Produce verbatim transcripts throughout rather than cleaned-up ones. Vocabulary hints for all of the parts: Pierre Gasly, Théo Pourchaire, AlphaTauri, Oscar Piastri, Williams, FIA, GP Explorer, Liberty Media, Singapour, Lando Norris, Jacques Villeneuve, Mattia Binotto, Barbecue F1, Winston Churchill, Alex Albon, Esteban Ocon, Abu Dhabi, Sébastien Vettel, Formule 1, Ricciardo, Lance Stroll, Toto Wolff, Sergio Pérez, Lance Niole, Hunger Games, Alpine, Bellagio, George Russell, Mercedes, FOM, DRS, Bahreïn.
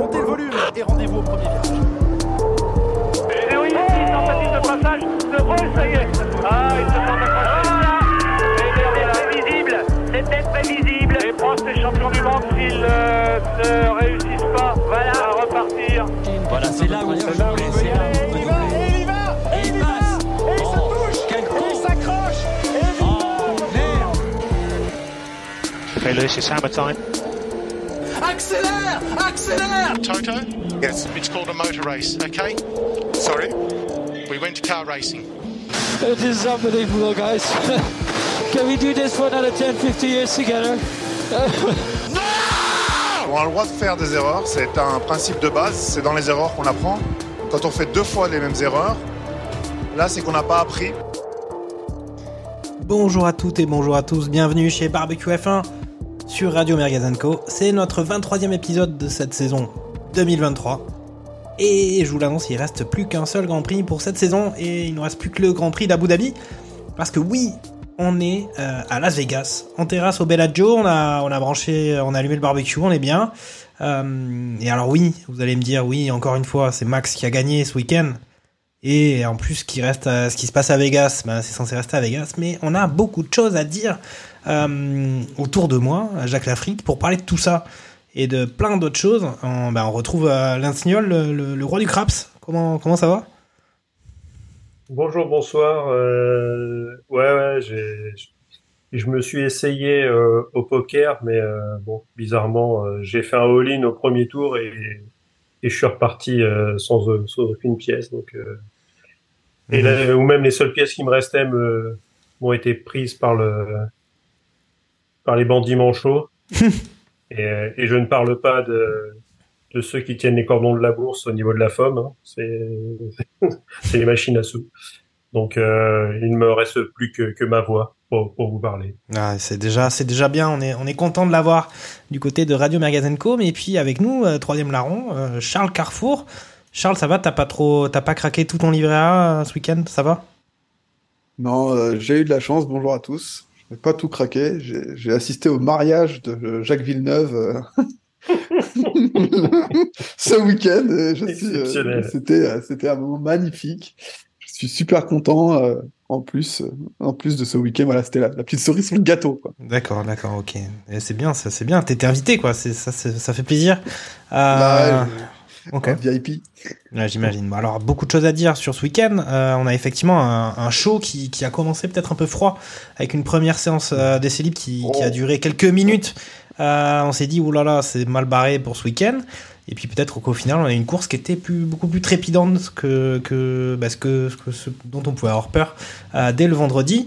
Montez le volume et rendez-vous au premier virage. Et oui, il tentative de passage de Russell, ça y est. Ah, il se prend de passer. Et derrière, c'était prévisible. C'était prévisible. Et Prost est champion du monde s'ils euh, ne réussissent pas voilà. à repartir. Voilà, c'est là où on se joue. Et il va, et il y va, et il y va. Okay, Lewis, it's hammer time. Accelerate! Accelerate! Toto? Yes. It's called a motor race, okay? Sorry? We went to car racing. This is unbelievable, guys. Can we do this for another ten, fifty years together? No! On a le droit de faire des erreurs, c'est un principe de base, c'est dans les erreurs qu'on apprend. Quand on fait deux fois les mêmes erreurs, là, c'est qu'on n'a pas appris. Bonjour à toutes et bonjour à tous, bienvenue chez Barbecue F un. Sur Radio Merguez and Co, c'est notre vingt-troisième épisode de cette saison deux mille vingt-trois. Et je vous l'annonce, il reste plus qu'un seul Grand Prix pour cette saison et il ne reste plus que le Grand Prix d'Abu Dhabi. Parce que oui, on est euh, à Las Vegas, en terrasse au Bellagio, on a, on a branché, on a allumé le barbecue, on est bien. Euh, et alors oui, vous allez me dire, oui, encore une fois, c'est Max qui a gagné ce week-end. Et en plus, ce qui, reste, ce qui se passe à Vegas, ben, c'est censé rester à Vegas. Mais on a beaucoup de choses à dire euh, autour de moi, à Jacques Lafrique, pour parler de tout ça et de plein d'autres choses. On, ben, on retrouve euh, Lance Niole, le, le, le roi du craps. Comment, comment ça va? Bonjour, bonsoir. Euh, ouais, ouais, j'ai, je me suis essayé euh, au poker, mais euh, bon, bizarrement, euh, j'ai fait un all-in au premier tour et, et je suis reparti euh, sans, sans aucune pièce. Donc. Euh, Et là, ou même les seules pièces qui me restaient me, m'ont été prises par le, par les bandits manchots. et, et je ne parle pas de, de ceux qui tiennent les cordons de la bourse au niveau de la F O M. Hein. C'est, c'est les machines à sous. Donc, euh, il ne me reste plus que, que ma voix pour, pour vous parler. Ah, c'est déjà, c'est déjà bien. On est, on est content de l'avoir du côté de Radio Merguez and Co. Mais puis, avec nous, euh, troisième larron, euh, Charles Carrefour. Charles, ça va? T'as pas trop, t'as pas craqué tout ton livret A euh, ce week-end? Ça va? Non, euh, j'ai eu de la chance. Bonjour à tous. J'ai pas tout craqué. J'ai, j'ai assisté au mariage de Jacques Villeneuve euh... ce week-end. Je suis, euh, c'était, euh, c'était un moment magnifique. Je suis super content. Euh, en plus, euh, en plus de ce week-end, voilà, c'était la, la petite cerise sur le gâteau, quoi. D'accord, d'accord, ok. Et c'est bien, ça, c'est bien. T'étais invité, quoi. C'est ça, c'est, ça fait plaisir. Euh... Bah, je... Okay. V I P. Ouais, j'imagine. Bon, alors, beaucoup de choses à dire sur ce week-end. Euh, on a effectivement un, un show qui, qui a commencé peut-être un peu froid, avec une première séance euh, d'essai libre qui, oh. qui a duré quelques minutes. Euh, on s'est dit, oulala, c'est mal barré pour ce week-end. Et puis peut-être qu'au final, on a eu une course qui était plus, beaucoup plus trépidante que, que, bah, que, que ce dont on pouvait avoir peur euh, dès le vendredi.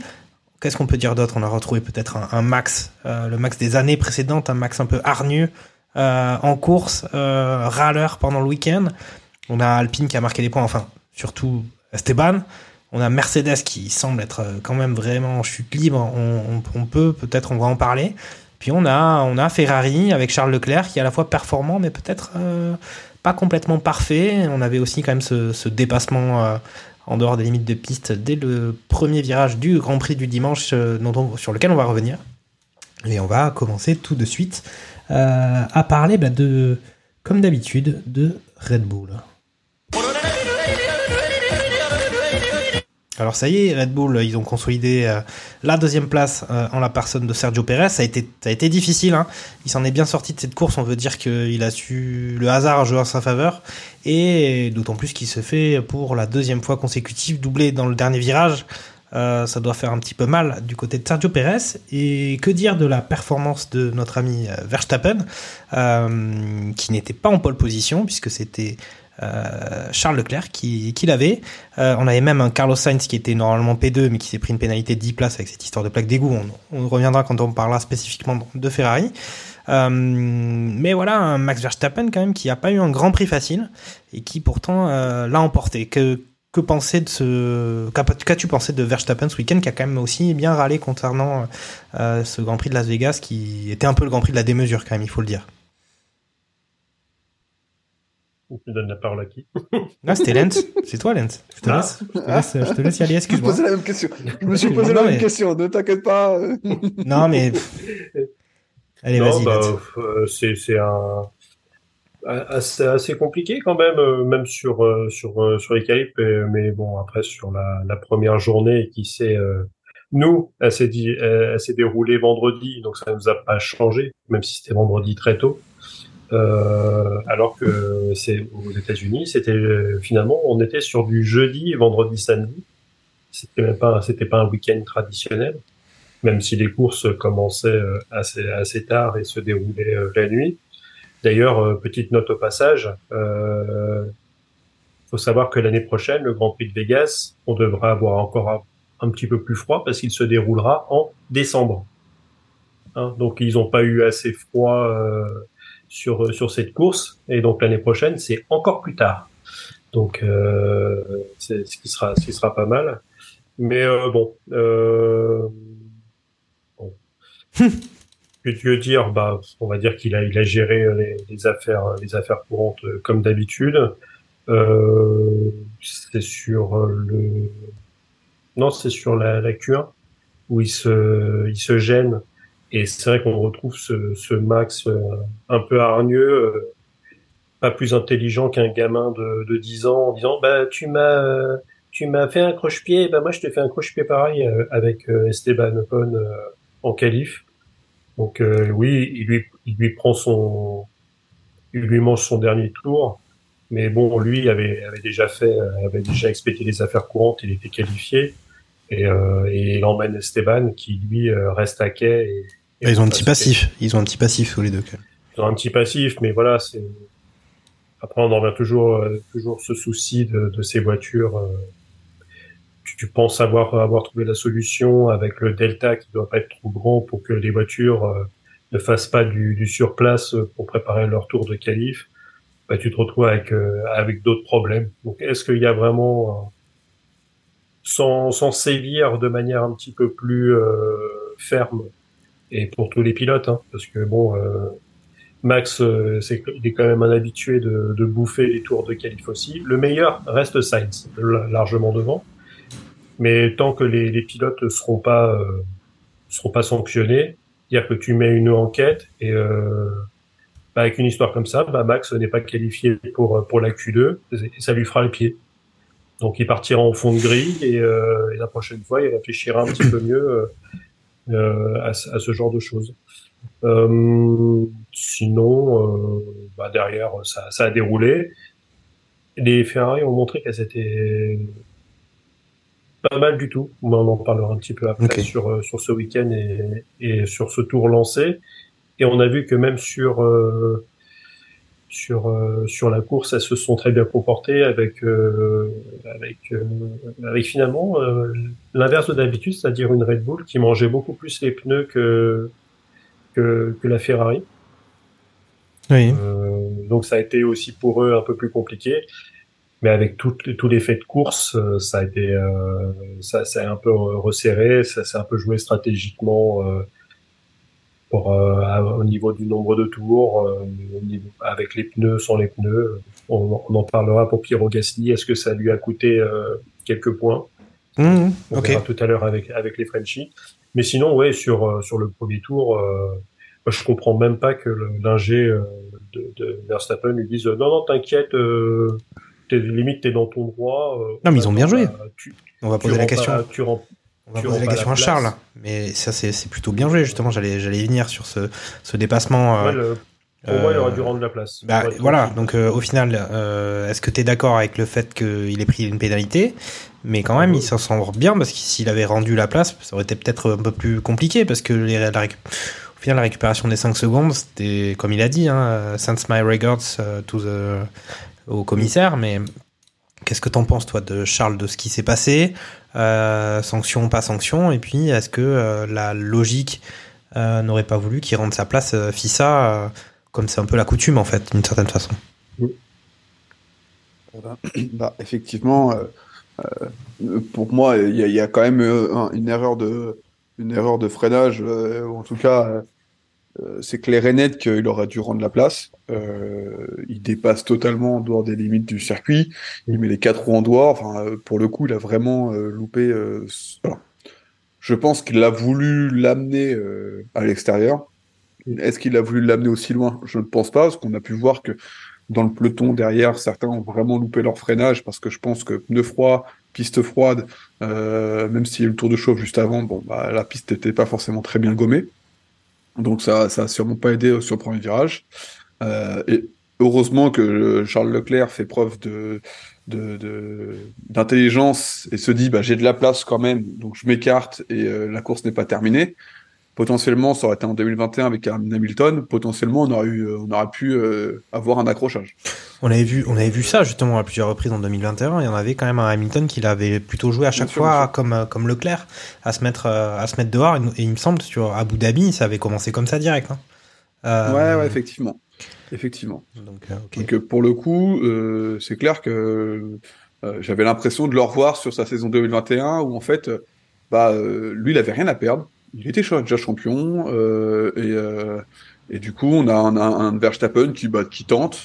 Qu'est-ce qu'on peut dire d'autre? On a retrouvé peut-être un, un max, euh, le max des années précédentes, un max un peu hargneux. Euh, en course, euh, râleur pendant le week-end. On a Alpine qui a marqué les points, enfin, surtout Esteban. On a Mercedes qui semble être quand même vraiment en chute libre. On, on, on peut, peut-être on va en parler. Puis on a, on a Ferrari avec Charles Leclerc qui est à la fois performant, mais peut-être euh, pas complètement parfait. On avait aussi quand même ce, ce dépassement euh, en dehors des limites de piste dès le premier virage du Grand Prix du dimanche euh, dont on, sur lequel on va revenir. Et on va commencer tout de suite Euh, à parler bah, de, comme d'habitude, de Red Bull. Alors ça y est, Red Bull, ils ont consolidé euh, la deuxième place euh, en la personne de Sergio Pérez. Ça a été, ça a été difficile, hein. Il s'en est bien sorti de cette course. On veut dire qu'il a su le hasard à jouer en sa faveur, et d'autant plus qu'il se fait pour la deuxième fois consécutive doubler dans le dernier virage. Euh, ça doit faire un petit peu mal du côté de Sergio Pérez. Et que dire de la performance de notre ami Verstappen, euh, qui n'était pas en pole position, puisque c'était euh, Charles Leclerc qui, qui l'avait. Euh, on avait même un Carlos Sainz qui était normalement P deux, mais qui s'est pris une pénalité de dix places avec cette histoire de plaque d'égout. On, on reviendra quand on parlera spécifiquement de Ferrari. Euh, mais voilà, un Max Verstappen quand même qui n'a pas eu un grand prix facile, et qui pourtant euh, l'a emporté. Que... Que penser de ce qu'as-tu pensé de Verstappen ce week-end, qui a quand même aussi bien râlé concernant euh, ce Grand Prix de Las Vegas, qui était un peu le Grand Prix de la démesure quand même, il faut le dire. Tu donnes la parole à qui? Non, c'était Lance. C'est toi, Lance. Je te, ah. laisse, je, te ah. laisse, je te laisse y aller, excuse-moi. Je me suis posé la même question. Je me suis posé non, la mais... même question, ne t'inquiète pas. Non, mais... Allez, non, vas-y, bah, Lance. Euh, c'est, c'est un... assez, assez compliqué quand même, même sur sur sur les qualifs. Mais bon, après sur la, la première journée qui s'est euh, nous, elle s'est, dit, elle s'est déroulée vendredi, donc ça ne nous a pas changé, même si c'était vendredi très tôt. Euh, alors que c'est aux États-Unis, c'était finalement, on était sur du jeudi, vendredi, samedi. C'était même pas, c'était pas un week-end traditionnel, même si les courses commençaient assez assez tard et se déroulaient la nuit. D'ailleurs, petite note au passage, euh, faut savoir que l'année prochaine, le Grand Prix de Vegas, on devra avoir encore un un petit peu plus froid parce qu'il se déroulera en décembre. Hein, donc ils n'ont pas eu assez froid euh, sur sur cette course et donc l'année prochaine c'est encore plus tard. Donc euh, c'est ce qui sera ce qui sera pas mal. Mais euh, bon. Euh, bon. Que tu veux dire, bah on va dire qu'il a il a géré les, les affaires les affaires courantes comme d'habitude. Euh, c'est sur le Non, c'est sur la, la Q un où il se, il se gêne et c'est vrai qu'on retrouve ce, ce Max un peu hargneux, pas plus intelligent qu'un gamin de, de dix ans en disant bah tu m'as, tu m'as fait un croche-pied, bah moi je te fais un croche-pied pareil avec Esteban Ocon en qualif. Donc euh, oui, il lui, il lui prend son, il lui mange son dernier tour. Mais bon, lui avait, avait déjà fait, avait déjà expédié les affaires courantes, il était qualifié et, euh, et il emmène Esteban qui lui reste à quai. Et, et ils ont un petit passif, ils ont un petit passif tous les deux. Ils ont un petit passif, mais voilà, c'est après on en revient toujours, euh, toujours ce souci de, de ces voitures. Euh, tu, tu penses avoir, avoir trouvé la solution avec le delta qui doit pas être trop grand pour que les voitures euh, ne fassent pas du, du surplace pour préparer leur tour de qualif. Bah, tu te retrouves avec euh, avec d'autres problèmes. Donc, est-ce qu'il y a vraiment, euh, sans sans sévir de manière un petit peu plus euh, ferme et pour tous les pilotes, hein, parce que bon, euh, Max, euh, c'est il est quand même un habitué de de bouffer les tours de qualif aussi. Le meilleur reste Sainz, largement devant. Mais tant que les les pilotes seront pas euh, seront pas sanctionnés, c'est-à-dire que tu mets une enquête et euh, Bah avec une histoire comme ça, bah Max n'est pas qualifié pour pour la Q deux et ça lui fera les pieds. Donc il partira en fond de grille et, euh, et la prochaine fois il réfléchira un petit peu mieux euh, à, à ce genre de choses. Euh, sinon, euh, bah derrière ça, ça a déroulé. Les Ferrari ont montré qu'elles étaient pas mal du tout. On en parlera un petit peu après okay. sur sur ce week-end et, et sur ce tour lancé. Et on a vu que même sur euh, sur euh, sur la course, elles se sont très bien comportées avec euh, avec euh, avec finalement euh, l'inverse de d'habitude, c'est-à-dire une Red Bull qui mangeait beaucoup plus les pneus que que, que la Ferrari. Oui. Euh, donc ça a été aussi pour eux un peu plus compliqué, mais avec tout, tout l'effet de course, ça a été euh, ça ça a un peu resserré, ça s'est un peu joué stratégiquement. Euh, Pour, euh, au niveau du nombre de tours, euh, avec les pneus, sans les pneus. On, on en parlera pour Pierre Gasly. Est-ce que ça lui a coûté euh, quelques points mmh, On okay. verra tout à l'heure avec, avec les Frenchies. Mais sinon, ouais, sur, sur le premier tour, euh, moi, je comprends même pas que le, l'ingé euh, de, de Verstappen lui dise « Non, non, t'inquiète, euh, t'es, limite, t'es dans ton droit. Euh, » Non, mais ils ont bien joué. Pas, tu, on va poser la question. Pas, tu rem... On va poser la question à Charles, mais ça c'est, c'est plutôt bien joué justement. J'allais j'allais venir sur ce ce dépassement. Euh, ouais, le, pour euh, moi, il aurait dû rendre la place. Bah, voilà. Donc euh, au final, euh, est-ce que t'es d'accord avec le fait qu'il ait pris une pénalité, mais quand même, ouais. il s'en sort bien parce que s'il avait rendu la place, ça aurait été peut-être un peu plus compliqué parce que les, la récup... au final, la récupération des cinq secondes, c'était comme il a dit, hein, sends my regards to the... au commissaire, mais. Qu'est-ce que t'en penses, toi, de Charles, de ce qui s'est passé, euh, sanction, pas sanction, et puis est-ce que euh, la logique euh, n'aurait pas voulu qu'il rende sa place euh, F I S A, euh, comme c'est un peu la coutume, en fait, d'une certaine façon. Oui. Bah, bah, effectivement, euh, euh, pour moi, il y, y a quand même euh, une erreur de, une erreur de freinage, euh, en tout cas, euh, c'est clair et net qu'il aurait dû rendre la place. Euh, il dépasse totalement en dehors des limites du circuit, il met les quatre roues en dehors, enfin, euh, pour le coup il a vraiment euh, loupé euh, voilà. Je pense qu'il a voulu l'amener euh, à l'extérieur. Est-ce qu'il a voulu l'amener aussi loin ? Je ne pense pas, parce qu'on a pu voir que dans le peloton derrière, certains ont vraiment loupé leur freinage parce que je pense que pneus froids, piste froide, euh, même s'il y a eu le tour de chauffe juste avant, bon, bah, la piste n'était pas forcément très bien gommée. Donc ça ça a sûrement pas aidé sur le premier virage. Euh, et heureusement que Charles Leclerc fait preuve de, de, de, d'intelligence et se dit bah, « j'ai de la place quand même, donc je m'écarte et euh, la course n'est pas terminée ». Potentiellement, ça aurait été en deux mille vingt et un avec Hamilton. Potentiellement, on aurait eu, on aurait pu euh, avoir un accrochage. On avait vu, on avait vu ça justement à plusieurs reprises en deux mille vingt et un. Il y en avait quand même un Hamilton qui l'avait plutôt joué à chaque bien fois sûr, comme comme Leclerc à se mettre à se mettre dehors. Et il me semble sur Abu Dhabi, ça avait commencé comme ça direct. Hein. Euh... Ouais, ouais, effectivement, effectivement. Donc, okay. Donc pour le coup, euh, c'est clair que euh, j'avais l'impression de le revoir sur sa saison deux mille vingt et un où en fait, bah, euh, lui, il avait rien à perdre. Il était déjà champion, euh, et, euh, et du coup, on a un, un, un Verstappen qui, bah, qui tente.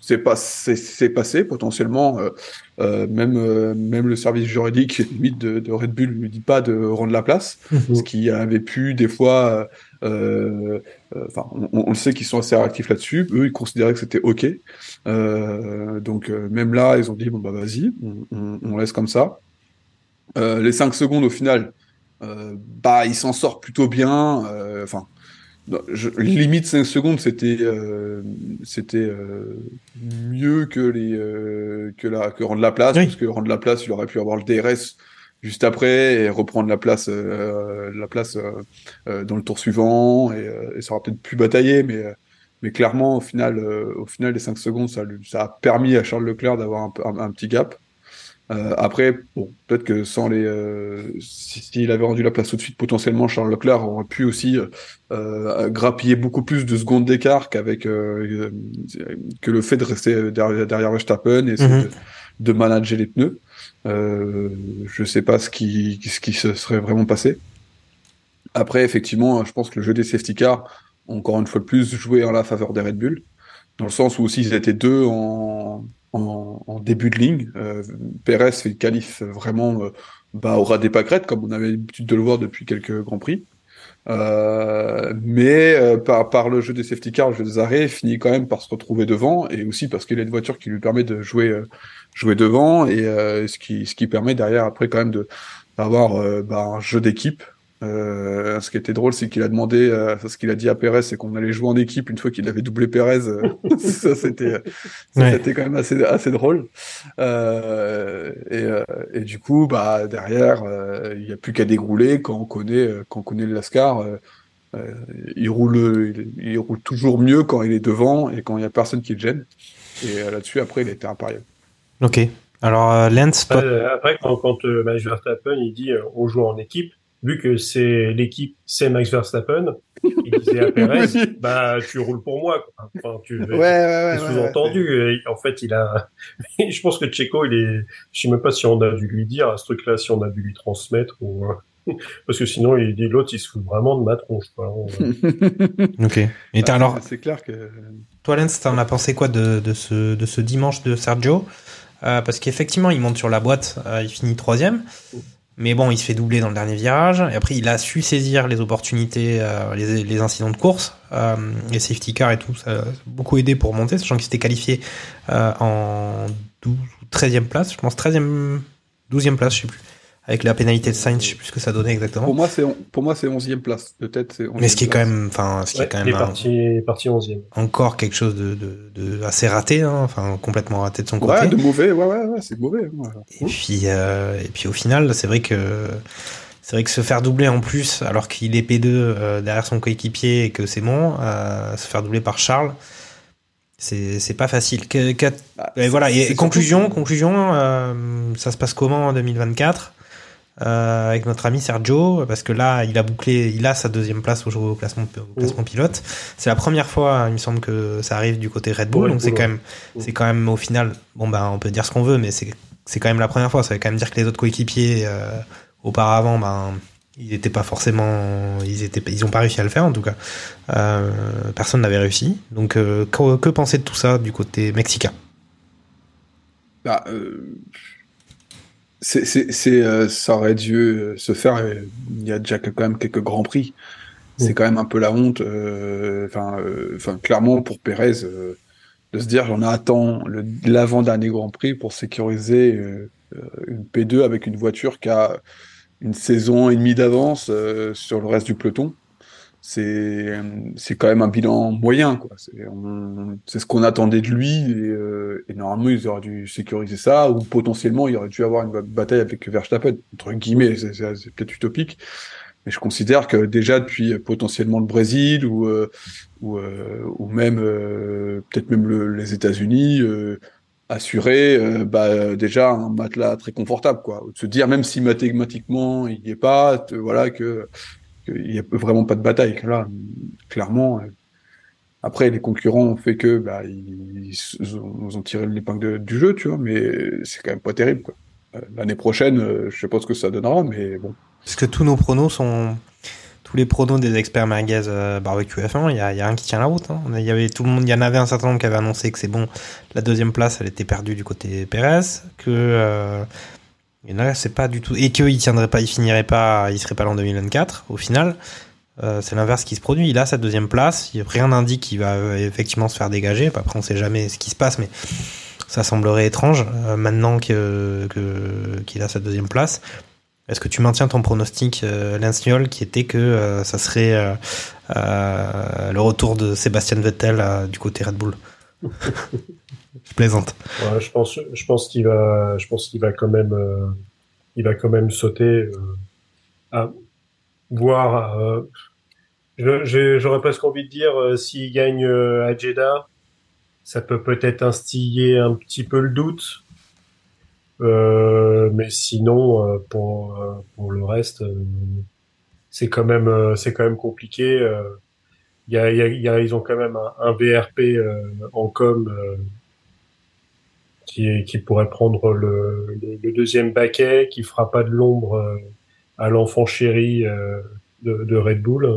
C'est, pas, c'est, c'est passé, potentiellement. Euh, euh, même, euh, même le service juridique limite de, de Red Bull ne lui dit pas de rendre la place, mmh. ce qui avait pu, des fois... Euh, euh, on, on le sait qu'ils sont assez réactifs là-dessus. Eux, ils considéraient que c'était OK. Euh, donc, euh, même là, ils ont dit, bon, bah, vas-y, on, on, on laisse comme ça. Euh, les cinq secondes, au final... Euh, bah, il s'en sort plutôt bien. Enfin, euh, limite cinq secondes, c'était euh, c'était euh, mieux que les euh, que la que rendre la place, oui. Parce que rendre la place, il aurait pu avoir le D R S juste après et reprendre la place euh, la place euh, euh, dans le tour suivant et, euh, et ça aurait peut-être plus bataillé, mais euh, mais clairement au final euh, au final les cinq secondes, ça lui, ça a permis à Charles Leclerc d'avoir un, un, un petit gap. Euh, après, bon, peut-être que sans les, euh, s'il si, si avait rendu la place tout de suite, potentiellement Charles Leclerc aurait pu aussi euh, grappiller beaucoup plus de secondes d'écart qu'avec euh, que le fait de rester derrière, derrière Verstappen et mm-hmm. de, de manager les pneus. Euh, je sais pas ce qui ce qui se serait vraiment passé. Après, effectivement, je pense que le jeu des safety cars, encore une fois de plus, jouait en la faveur des Red Bull, dans le sens où aussi ils étaient deux en En, en début de ligne, euh, Pérez fait le qualif vraiment euh, bah, au ras des pâquerettes, comme on avait l'habitude de le voir depuis quelques Grands Prix. Euh, mais euh, par, par le jeu des safety cars, le jeu des arrêts, finit quand même par se retrouver devant, et aussi parce qu'il a une voiture qui lui permet de jouer, euh, jouer devant, et euh, ce, qui, ce qui permet derrière, après, quand même, de, d'avoir euh, bah, un jeu d'équipe. Euh, ce qui était drôle, c'est qu'il a demandé, euh, ce qu'il a dit à Pérez, c'est qu'on allait jouer en équipe une fois qu'il avait doublé Pérez. Euh, ça, c'était, ça ouais. c'était quand même assez, assez drôle. Euh, et, euh, et du coup, bah, derrière, il euh, n'y a plus qu'à dégrouler. Quand on connaît, euh, quand on connaît le Lascar, euh, euh, il roule, il, il roule toujours mieux quand il est devant et quand il n'y a personne qui le gêne. Et euh, là-dessus, après, il était impérial. Ok. Alors, euh, Lance, toi... euh, après, quand, quand euh, Max Verstappen, il dit, euh, on joue en équipe. Vu que c'est l'équipe, c'est Max Verstappen, il disait à Pérez, bah, tu roules pour moi, quoi. Enfin, tu, ouais, ouais, ouais, sous-entendu. Ouais, ouais. En fait, il a, je pense que Checo, il est, je sais même pas si on a dû lui dire à ce truc-là, si on a dû lui transmettre ou, parce que sinon, il dit, l'autre, il se fout vraiment de ma tronche, quoi. Ok. Et t'as, alors, c'est clair que, toi, Lance, t'en as pensé quoi de, de ce, de ce dimanche de Sergio? Euh, parce qu'effectivement, il monte sur la boîte, euh, il finit troisième. Mais bon, il se fait doubler dans le dernier virage. Et après, il a su saisir les opportunités, euh, les, les incidents de course, euh, les safety cars et tout. Ça a beaucoup aidé pour monter, sachant qu'il s'était qualifié euh, en douze, treizième place. Je pense treizième, douzième place, je sais plus. Avec la pénalité de Sainz, je sais plus ce que ça donnait exactement. Pour moi, c'est, pour moi, c'est onzième place. Peut-être c'est onzième. Mais ce qui est quand même, enfin, ce qui ouais, est quand même. Parti, parti onzième. Encore quelque chose de, de, de assez raté, hein. Enfin, complètement raté de son côté. Ouais, de mauvais, ouais, ouais, ouais, c'est mauvais. Ouais. Et puis, euh, et puis au final, c'est vrai que, c'est vrai que se faire doubler en plus, alors qu'il est P deux euh, derrière son coéquipier et que c'est bon, euh, se faire doubler par Charles, c'est, c'est pas facile. Que, que, bah, et voilà. Et conclusion, surtout... conclusion, euh, ça se passe comment en deux mille vingt-quatre? Euh, avec notre ami Sergio, parce que là il a bouclé, il a sa deuxième place au, au classement, au classement pilote. C'est la première fois, il me semble, que ça arrive du côté Red Bull, ouais, donc c'est quand même, c'est quand même au final, bon ben on peut dire ce qu'on veut, mais c'est c'est quand même la première fois. Ça veut quand même dire que les autres coéquipiers euh, auparavant, ben ils étaient pas forcément, ils étaient, ils ont pas réussi à le faire en tout cas. Euh, personne n'avait réussi. Donc euh, que, que penser de tout ça du côté mexicain? Bah, euh... C'est, c'est, c'est, euh, ça aurait dû se faire. Il y a déjà quand même quelques grands prix. C'est quand même un peu la honte. Enfin, euh, enfin, euh, clairement pour Pérez, euh, de se dire on attend le, l'avant-dernier Grand Prix pour sécuriser euh, une P deux avec une voiture qui a une saison et demie d'avance euh, sur le reste du peloton. C'est, c'est quand même un bilan moyen, quoi. C'est, on, c'est ce qu'on attendait de lui, et, euh, et normalement, ils auraient dû sécuriser ça, ou potentiellement, il aurait dû avoir une bataille avec Verstappen, entre guillemets, c'est, c'est, c'est peut-être utopique, mais je considère que déjà, depuis potentiellement le Brésil, ou, euh, ou, euh, ou même, euh, peut-être même le, les États-Unis, euh, assurer euh, bah, déjà un matelas très confortable, quoi. De se dire, même si mathématiquement, il n'y est pas, te, voilà, que... il n'y a vraiment pas de bataille. Là, clairement, après, les concurrents ont fait que, bah, ils, ils ont tiré l'épingle de, du jeu, tu vois, mais c'est quand même pas terrible, quoi. L'année prochaine, je sais pas ce que ça donnera, mais bon. Parce que tous nos pronos sont, tous les pronos des experts merguez euh, barbecue F un, il y a, y a un qui tient la route, hein. Il y avait tout le monde, il y en avait un certain nombre qui avait annoncé que c'est bon, la deuxième place, elle était perdue du côté Pérez, que, euh, et là, c'est pas du tout. Et qu'il tiendrait pas, il finirait pas, il serait pas là en deux mille vingt-quatre. Au final, euh, c'est l'inverse qui se produit. Il a sa deuxième place. Rien n'indique qu'il va euh, effectivement se faire dégager. Après, on sait jamais ce qui se passe, mais ça semblerait étrange euh, maintenant que, que qu'il a sa deuxième place. Est-ce que tu maintiens ton pronostic, euh, Lance Niole, qui était que euh, ça serait euh, euh, le retour de Sébastien Vettel euh, du côté Red Bull? Je plaisante. Ouais, je pense, je pense qu'il va, je pense qu'il va quand même, euh, il va quand même sauter, euh, à voir. Euh, je, je, j'aurais presque envie de dire, euh, s'il gagne euh, à Jeddah, ça peut peut-être instiller un petit peu le doute. Euh, mais sinon, euh, pour euh, pour le reste, euh, c'est quand même, euh, c'est quand même compliqué. Euh, Il y a, il y a, il y a, ils ont quand même un, un V R P euh, en com euh, qui, qui pourrait prendre le, le, le deuxième baquet, qui fera pas de l'ombre euh, à l'enfant chéri euh, de, de Red Bull,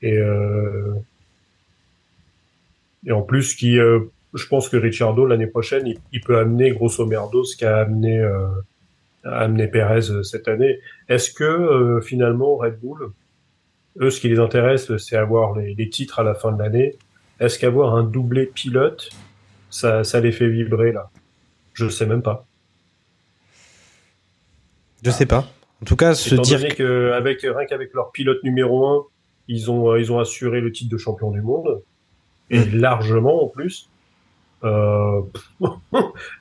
et euh, et en plus qui, euh, je pense que Ricciardo l'année prochaine, il, il peut amener grosso merdo ce qu'a amené euh, amené Pérez euh, cette année. Est-ce que euh, finalement Red Bull, eux, ce qui les intéresse, c'est avoir les, les titres à la fin de l'année. Est-ce qu'avoir un doublé pilote, ça, ça les fait vibrer, là? Je sais même pas. Je ah. sais pas. En tout cas, se dire que avec rien qu'avec leur pilote numéro un, ils ont ils ont assuré le titre de champion du monde, et mmh. largement en plus. Euh...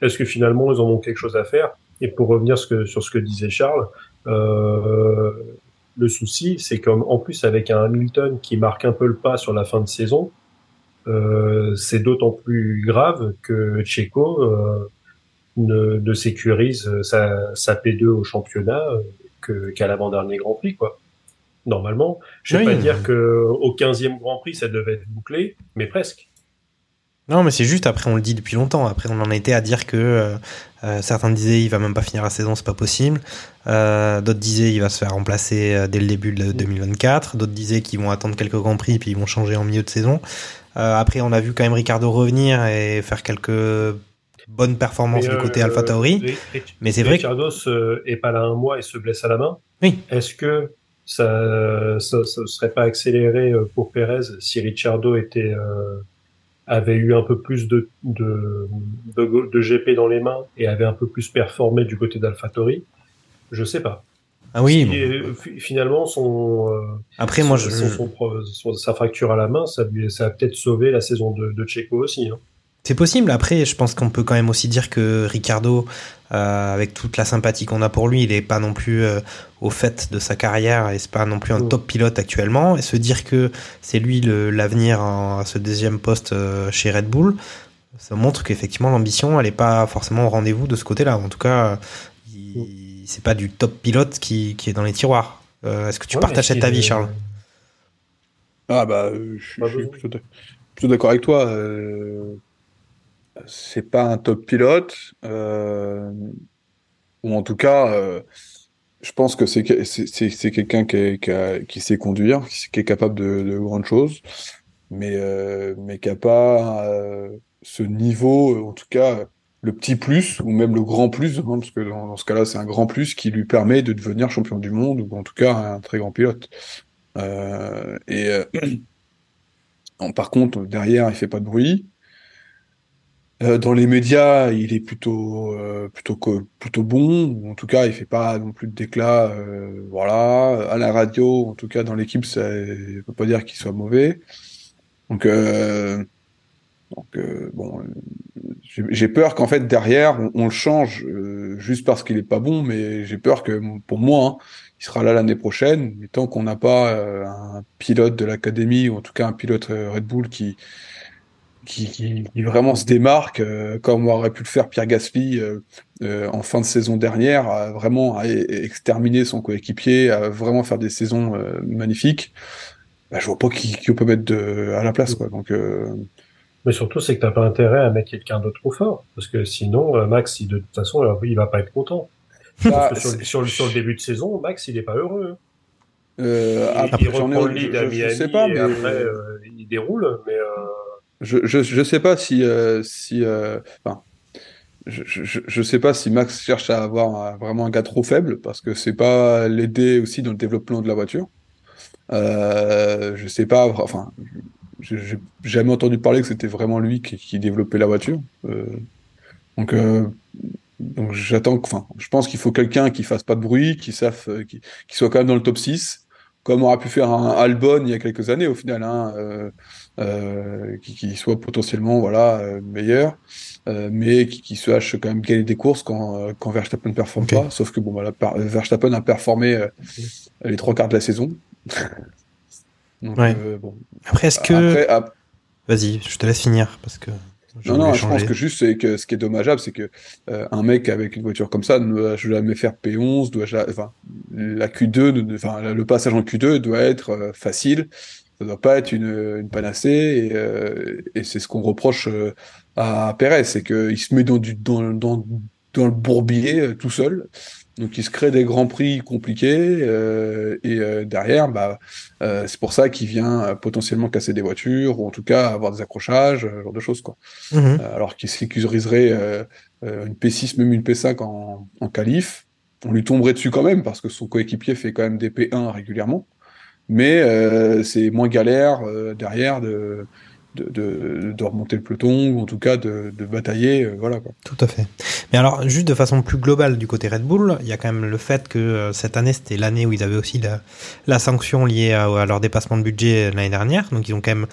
Est-ce que finalement ils en ont quelque chose à faire? Et pour revenir ce que, sur ce que disait Charles. Euh... Le souci, c'est qu'en en plus, avec un Hamilton qui marque un peu le pas sur la fin de saison, euh, c'est d'autant plus grave que Checo euh, ne, ne sécurise sa, sa P deux au championnat que, qu'à l'avant-dernier Grand Prix, quoi. Normalement, je ne vais oui. pas dire qu'au quinzième Grand Prix, ça devait être bouclé, mais presque. Non, mais c'est juste, après, on le dit depuis longtemps. Après, on en était à dire que euh, certains disaient il va même pas finir la saison, c'est pas possible. Euh, d'autres disaient il va se faire remplacer euh, dès le début de deux mille vingt-quatre. D'autres disaient qu'ils vont attendre quelques grands prix puis ils vont changer en milieu de saison. Euh, après, on a vu quand même Ricardo revenir et faire quelques bonnes performances euh, du côté AlphaTauri. Euh, et, et, mais c'est vrai que Ricardo est pas là un mois et se blesse à la main. Oui. Est-ce que ça, ça, ça serait pas accéléré pour Pérez si Ricardo était euh... avait eu un peu plus de, de, de, de G P dans les mains et avait un peu plus performé du côté d'AlphaTauri? Je sais pas. Ah oui. Si, bon. Finalement, son, Après, son, moi, je... son, son, son, sa fracture à la main, ça, ça a peut-être sauvé la saison de, de Checo aussi, hein. C'est possible. Après, je pense qu'on peut quand même aussi dire que Ricardo, euh, avec toute la sympathie qu'on a pour lui, il est pas non plus euh, au fait de sa carrière et c'est pas non plus un top pilote actuellement. Et se dire que c'est lui le, l'avenir en, à ce deuxième poste euh, chez Red Bull, ça montre qu'effectivement l'ambition, elle est pas forcément au rendez-vous de ce côté-là. En tout cas, il, c'est pas du top pilote qui, qui est dans les tiroirs. Euh, est-ce que tu ouais, partages cet avis, Charles ? Ah bah, euh, je, bah je suis plutôt, plutôt d'accord avec toi. Euh... C'est pas un top pilote, euh, ou en tout cas, euh, je pense que c'est c'est, c'est, c'est quelqu'un qui, est, qui, a, qui sait conduire, qui, qui est capable de, de grandes choses, mais euh, mais qui a pas euh, ce niveau, en tout cas le petit plus ou même le grand plus, hein, parce que dans, dans ce cas-là, c'est un grand plus qui lui permet de devenir champion du monde ou en tout cas un très grand pilote. Euh, et euh, non, par contre, derrière, il fait pas de bruit. Euh, dans les médias, il est plutôt euh, plutôt co- plutôt bon. En tout cas, il fait pas non plus de déclats. Euh, voilà, à la radio, en tout cas dans l'équipe, ça, on peut pas dire qu'il soit mauvais. Donc, euh, donc euh, bon, euh, j'ai, j'ai peur qu'en fait derrière, on, on le change euh, juste parce qu'il est pas bon. Mais j'ai peur que, pour moi, hein, il sera là l'année prochaine. Mais tant qu'on n'a pas euh, un pilote de l'académie, ou en tout cas un pilote euh, Red Bull qui Qui, qui, qui vraiment se démarque, euh, comme aurait pu le faire Pierre Gasly euh, euh, en fin de saison dernière, à vraiment à exterminer son coéquipier, à vraiment faire des saisons euh, magnifiques. Bah, je vois pas qui, qui on peut mettre de, à la place, quoi. Donc, euh... mais surtout, c'est que t'as pas intérêt à mettre quelqu'un d'autre trop fort, parce que sinon, Max, il, de toute façon, il va pas être content. Ah, sur, sur, le, sur le début de saison, Max, il est pas heureux. Euh, il, après, il reprend le lead à Miami, sais pas, mais... et après, euh, il déroule, mais... Euh... Je je je sais pas si euh, si euh, enfin je, je je sais pas si Max cherche à avoir un, vraiment un gars trop faible, parce que c'est pas l'aider aussi dans le développement de la voiture. Euh, je sais pas, enfin j'ai, j'ai jamais entendu parler que c'était vraiment lui qui, qui développait la voiture. Euh, donc euh, donc j'attends, enfin je pense qu'il faut quelqu'un qui fasse pas de bruit, qui sache, qui qui soit quand même dans le top six. Comme aurait pu faire un Albon il y a quelques années, au final, hein, euh, euh, qui, qui soit potentiellement voilà euh, meilleur, euh, mais qui, qui sache quand même gagner des courses quand, quand Verstappen ne performe okay. pas. Sauf que bon, bah, la, Verstappen a performé euh, les trois quarts de la saison. Donc, ouais. euh, bon. Après, est-ce que... Après, à... Vas-y, je te laisse finir, parce que... Non, non, je pense que juste, c'est que ce qui est dommageable, c'est que euh, un mec avec une voiture comme ça ne doit jamais faire P onze, doit jamais, enfin, la Q deux, enfin, le passage en Q deux doit être euh, facile, ça doit pas être une, une panacée, et, euh, et c'est ce qu'on reproche euh, à Pérez, c'est qu'il se met dans, du, dans, dans, dans le bourbier euh, tout seul, donc il se crée des grands prix compliqués, euh, et euh, derrière, bah, euh, c'est pour ça qu'il vient euh, potentiellement casser des voitures, ou en tout cas avoir des accrochages, euh, genre de choses, quoi. Mmh. Euh, alors qu'il s'écuserait euh, euh, une P six, même une P cinq en, en qualif, on lui tomberait dessus quand même, parce que son coéquipier fait quand même des P un régulièrement, mais euh, c'est moins galère euh, derrière de... De, de, de remonter le peloton, ou en tout cas de, de batailler, euh, voilà, quoi. Tout à fait. Mais alors, juste de façon plus globale du côté Red Bull, il y a quand même le fait que euh, cette année, c'était l'année où ils avaient aussi la, la sanction liée à, à leur dépassement de budget l'année dernière, donc ils ont quand même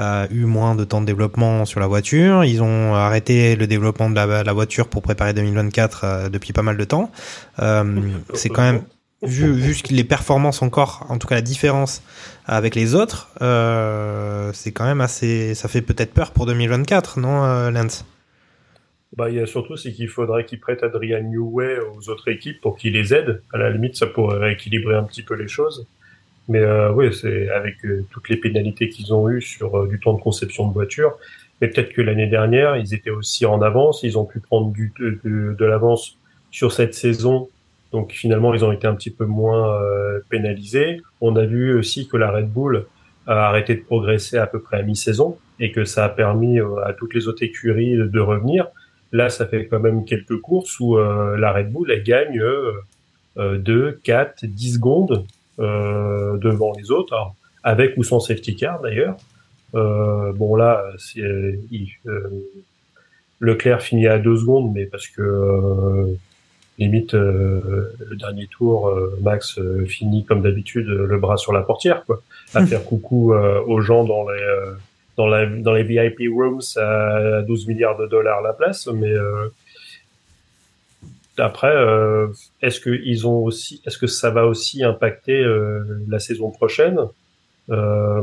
euh, eu moins de temps de développement sur la voiture, ils ont arrêté le développement de la, la voiture pour préparer deux mille vingt-quatre euh, depuis pas mal de temps. Euh, c'est quand même... Vu, vu les performances encore, en tout cas la différence avec les autres, euh, c'est quand même assez... Ça fait peut-être peur pour deux mille vingt-quatre, non, euh, Lance ? Bah, il y a surtout, c'est qu'il faudrait qu'ils prêtent Adrian Newey aux autres équipes pour qu'ils les aident. À la limite, ça pourrait rééquilibrer un petit peu les choses. Mais euh, oui, c'est avec euh, toutes les pénalités qu'ils ont eues sur euh, du temps de conception de voiture. Mais peut-être que l'année dernière, ils étaient aussi en avance. Ils ont pu prendre du, de, de, de l'avance sur cette saison. Donc finalement, ils ont été un petit peu moins euh, pénalisés. On a vu aussi que la Red Bull a arrêté de progresser à peu près à mi-saison et que ça a permis euh, à toutes les autres écuries de, de revenir. Là, ça fait quand même quelques courses où euh, la Red Bull, elle gagne euh, deux, quatre, dix secondes euh, devant les autres, alors, avec ou sans safety car d'ailleurs. Euh, bon là, c'est, euh, il, euh, Leclerc finit à deux secondes, mais parce que... Euh, Limite, euh, le dernier tour, euh, Max euh, finit comme d'habitude euh, le bras sur la portière, quoi, à mmh. faire coucou euh, aux gens dans les euh, dans, la, dans les V I P rooms à douze milliards de dollars la place. Mais euh, après, euh, est-ce que ils ont aussi, est-ce que ça va aussi impacter euh, la saison prochaine, euh,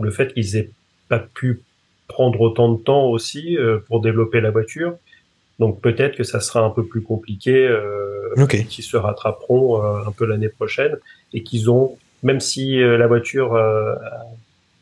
le fait qu'ils aient pas pu prendre autant de temps aussi euh, pour développer la voiture? Donc peut-être que ça sera un peu plus compliqué, euh, okay. qu'ils se rattraperont euh, un peu l'année prochaine, et qu'ils ont, même si euh, la voiture euh,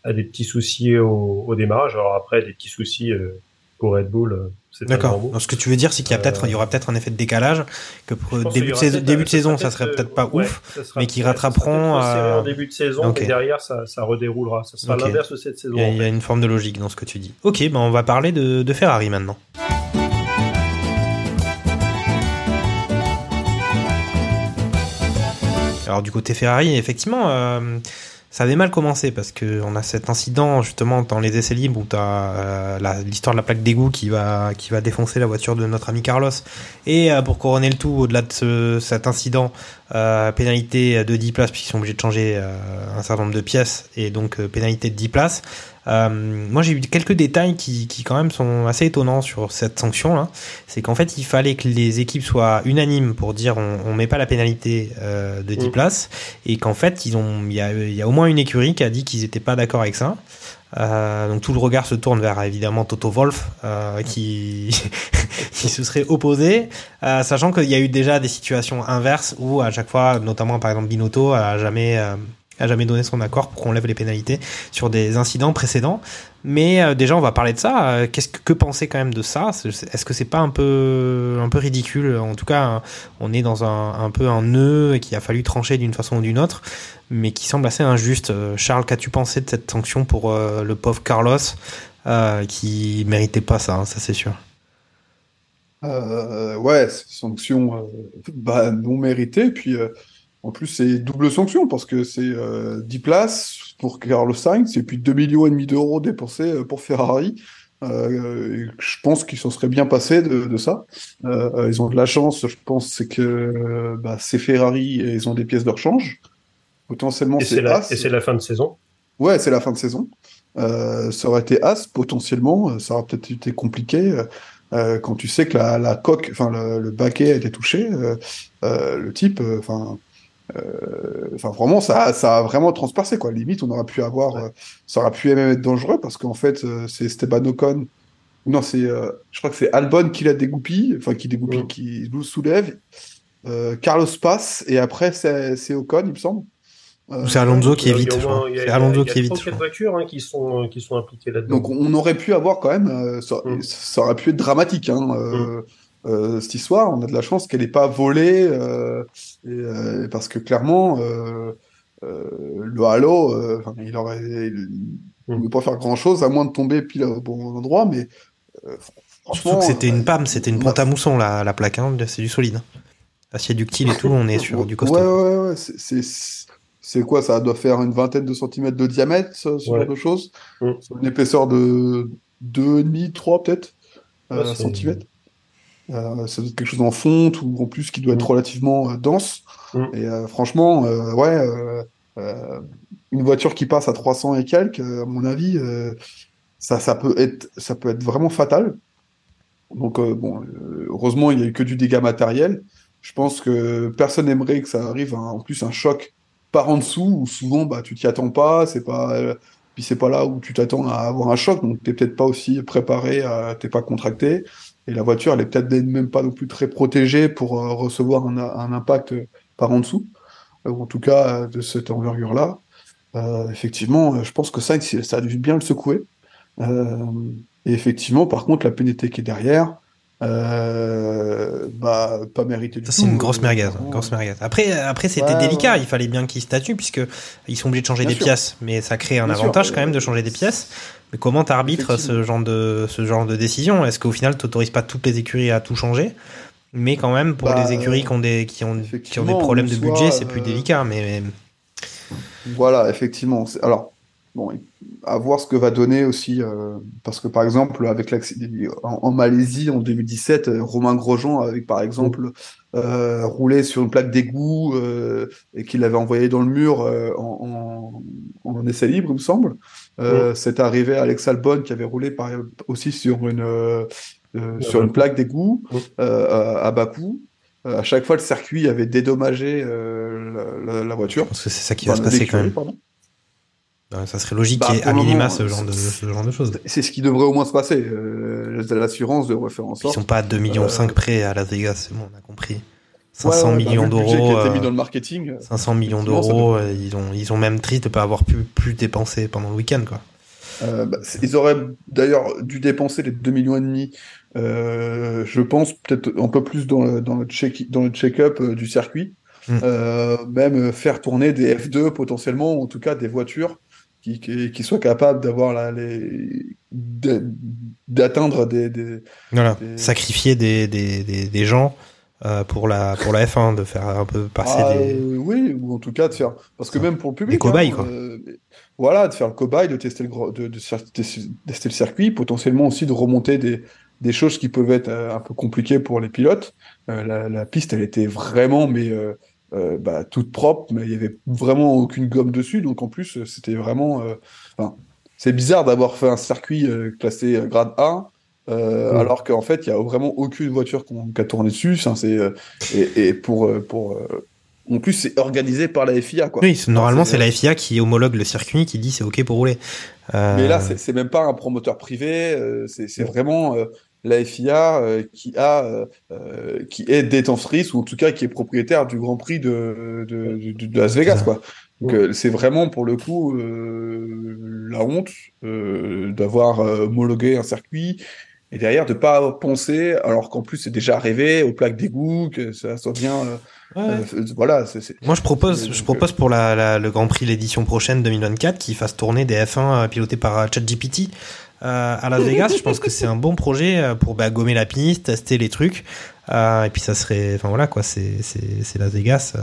a des petits soucis au, au démarrage, alors après des petits soucis euh, pour Red Bull, euh, c'est d'accord. Pas grand mot. Donc, ce que tu veux dire, c'est qu'il y a peut-être, euh, il y aura peut-être un effet de décalage, que pour début de saison, début de saison, ça serait peut-être pas ouais, ouf, mais qu'ils rattraperont euh... en début de saison, okay. et derrière ça, ça redéroulera. Ça sera okay. l'inverse de cette saison. Il y a, en fait. y a une forme de logique dans ce que tu dis. Ok, ben bah on va parler de, de Ferrari maintenant. Alors du côté Ferrari, effectivement, euh, ça avait mal commencé parce qu'on a cet incident justement dans les essais libres où tu as euh, la, l'histoire de la plaque d'égout qui va, qui va défoncer la voiture de notre ami Carlos. Et euh, pour couronner le tout, au-delà de ce, cet incident, euh, pénalité de dix places puisqu'ils sont obligés de changer euh, un certain nombre de pièces et donc euh, pénalité de dix places. Euh, moi j'ai eu quelques détails qui, qui quand même sont assez étonnants sur cette sanction là. C'est qu'en fait il fallait que les équipes soient unanimes pour dire on, on met pas la pénalité euh, de dix mmh. places, et qu'en fait ils ont, il y a, y a au moins une écurie qui a dit qu'ils étaient pas d'accord avec ça. Euh, donc tout le regard se tourne vers évidemment Toto Wolff euh, qui, qui se serait opposé, euh, sachant qu'il y a eu déjà des situations inverses où à chaque fois, notamment par exemple Binotto a jamais euh, a jamais donné son accord pour qu'on lève les pénalités sur des incidents précédents. Mais euh, déjà on va parler de ça. Euh, qu'est-ce que, que penser quand même de ça? Est-ce que c'est pas un peu un peu ridicule? En tout cas, on est dans un un peu un nœud qu'il a fallu trancher d'une façon ou d'une autre, mais qui semble assez injuste. Euh, Charles, qu'as-tu pensé de cette sanction pour euh, le pauvre Carlos euh, qui méritait pas ça, hein, ça c'est sûr. Euh, ouais, sanction euh, bah, non méritée, puis. Euh... En plus, c'est double sanction parce que c'est euh, dix places pour Carlos Sainz et puis deux virgule cinq millions d'euros dépensés pour Ferrari. Euh, je pense qu'ils s'en seraient bien passés de, de ça. Euh, ils ont de la chance, je pense, c'est que bah, c'est Ferrari et ils ont des pièces de rechange. Potentiellement, et c'est, c'est la, As. Et c'est la fin de saison. Ouais, c'est la fin de saison. Euh, ça aurait été As, potentiellement. Ça aurait peut-être été compliqué. Euh, quand tu sais que la, la coque, enfin, le, le baquet a été touché, euh, euh, le type, enfin. Euh, Enfin, euh, vraiment, ça, ça a vraiment transpercé, quoi. Limite, on aurait pu avoir, ouais. euh, ça aurait pu même être dangereux parce qu'en fait, euh, c'est Esteban Ocon. Non, c'est, euh, je crois que c'est Albon qui la dégoupille, enfin qui dégoupille, ouais. qui nous soulève. Euh, Carlos passe et après c'est, c'est Ocon, il me semble. Euh, c'est Alonso qui évite. C'est Alonso qui évite. Il y a trois voitures hein, qui sont qui sont impliquées là-dedans. Donc on aurait pu avoir quand même, euh, ça, mm. ça aurait pu être dramatique. Hein, euh, mm. Euh, cette histoire, on a de la chance qu'elle n'ait pas volé, euh, et, euh, parce que clairement, euh, euh, le halo, euh, il aurait, il, il ne peut pas faire grand chose à moins de tomber pile au bon endroit, mais euh, franchement, surtout que c'était une P A M, c'était une ponte à mousson la, la plaque, hein, c'est du solide, acier ductile et tout, on est sur du costaud. Ouais, ouais, ouais, c'est, c'est, c'est quoi ça doit faire une vingtaine de centimètres de diamètre, ce genre ouais. de choses, mmh. une épaisseur de deux virgule cinq, trois peut-être ouais, euh, centimètres. Euh, ça doit être quelque chose en fonte ou en plus qui doit être relativement euh, dense mm. et euh, franchement euh, ouais euh, euh, une voiture qui passe à trois cents et quelques euh, à mon avis euh, ça, ça, peut être, ça peut être vraiment fatal donc euh, bon euh, heureusement il n'y a eu que du dégât matériel. Je pense que personne n'aimerait que ça arrive hein, en plus un choc par en dessous où souvent bah, tu t'y attends pas, c'est pas euh, puis c'est pas là où tu t'attends à avoir un choc donc t'es peut-être pas aussi préparé à, t'es pas contracté. Et la voiture, elle est peut-être même pas non plus très protégée pour euh, recevoir un, un impact euh, par en dessous, euh, ou en tout cas euh, de cette envergure-là. Euh, effectivement, euh, je pense que ça, ça a dû bien le secouer. Euh, et effectivement, par contre, la pénalité qui est derrière, euh, bah, pas méritée du tout. Ça, c'est une grosse merguez, une grosse merguez. Après, après c'était ouais, délicat, ouais. il fallait bien qu'ils statuent, puisqu'ils sont obligés de changer bien des sûr. pièces, mais ça crée un bien avantage sûr. quand même de changer des pièces. Comment t'arbitres ce genre de ce genre de décision? Est-ce qu'au final t'autorises pas toutes les écuries à tout changer? Mais quand même pour bah, les écuries qui ont des qui ont, qui ont des problèmes de budget, soit, c'est plus euh... délicat. Mais voilà, effectivement. Alors bon, à voir ce que va donner aussi euh, parce que par exemple avec en, en Malaisie en deux mille dix-sept, Romain Grosjean avec par exemple euh, roulé sur une plaque d'égout euh, et qu'il l'avait envoyé dans le mur euh, en, en, en essai libre, il me semble. Euh, ouais. C'est arrivé à Alex Albon qui avait roulé par, aussi sur une euh, ouais, sur ouais. une plaque d'égout ouais. euh, à, à Bakou. Euh, à chaque fois, le circuit avait dédommagé euh, la, la, la voiture. Parce que c'est ça qui enfin, va se passer quand même. Ben, ça serait logique bah, qu'il y ait à minima ce genre de ce genre de choses. C'est ce qui devrait au moins se passer. Euh, l'assurance devrait faire en sorte. Ils sont pas à deux virgule cinq millions euh... près à Las Vegas. C'est bon, on a compris. cinq cents ouais, ouais, millions d'euros, euh, dans le marketing, cinq cents millions d'euros, peut... ils ont ils ont même triste de pas avoir pu plus dépenser pendant le week-end quoi. Euh, bah, ils auraient d'ailleurs dû dépenser les deux virgule cinq millions, euh, je pense peut-être un peu plus dans le dans le check dans le check-up euh, du circuit, mmh. euh, même faire tourner des F deux potentiellement, en tout cas des voitures qui qui, qui soient capables d'avoir la, les de, d'atteindre des, des, voilà. des... sacrifier des des des, des gens. euh, pour, la, pour la F un, de faire un peu passer ah, des... Euh, oui, ou en tout cas de faire... Parce que même pour le public... Des cobayes, hein, quoi. Euh, voilà, de faire le cobaye, de tester le, gros, de, de, de tester le circuit, potentiellement aussi de remonter des, des choses qui peuvent être euh, un peu compliquées pour les pilotes. Euh, la, la piste, elle était vraiment... mais euh, Euh, bah, toute propre, mais il n'y avait vraiment aucune gomme dessus, donc en plus c'était vraiment euh, enfin, c'est bizarre d'avoir fait un circuit euh, classé grade un euh, mmh. alors qu'en fait il n'y a vraiment aucune voiture qui a tourné dessus, enfin, c'est, euh, et, et pour, euh, pour euh, en plus c'est organisé par la F I A, quoi. Oui, normalement enfin, c'est, c'est la F I A qui homologue le circuit, qui dit c'est ok pour rouler, euh... mais là c'est, c'est même pas un promoteur privé, euh, c'est, c'est vraiment euh, la F I A euh, qui a euh, qui est détentrice, ou en tout cas qui est propriétaire du Grand Prix de de, de, de Las Vegas, quoi. Donc euh, c'est vraiment pour le coup euh, la honte euh, d'avoir euh, homologué un circuit et derrière de pas penser, alors qu'en plus c'est déjà arrivé aux plaques d'égout, que ça soit bien. Euh, Ouais. Euh, voilà, c'est, c'est... Moi je propose, je propose pour la, la, le Grand Prix, l'édition prochaine deux mille vingt-quatre, qu'ils fassent tourner des F un pilotés par ChatGPT euh, à Las Vegas. Je pense que c'est un bon projet pour bah, gommer la piste, tester les trucs, euh, et puis ça serait, enfin voilà quoi, c'est, c'est, c'est Las Vegas, euh,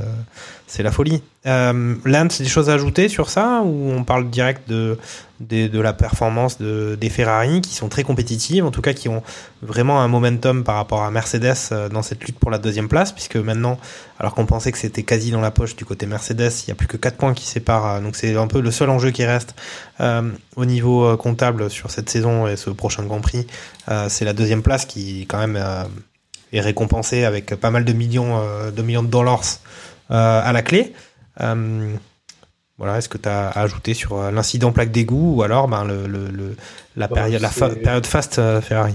c'est la folie. Euh, Lance, des choses à ajouter sur ça, ou on parle direct de, de, de la performance de, des Ferrari, qui sont très compétitives, en tout cas qui ont vraiment un momentum par rapport à Mercedes dans cette lutte pour la deuxième place, puisque maintenant, alors qu'on pensait que c'était quasi dans la poche du côté Mercedes, il n'y a plus que quatre points qui séparent, donc c'est un peu le seul enjeu qui reste euh, au niveau comptable sur cette saison et ce prochain Grand Prix. Euh, c'est la deuxième place qui quand même euh, est récompensée avec pas mal de millions, euh, de millions de dollars euh, à la clé. Euh, voilà, est-ce que tu as à ajouter sur l'incident plaque d'égout, ou alors ben, le, le, le, la, période, la fa- période faste euh, Ferrari?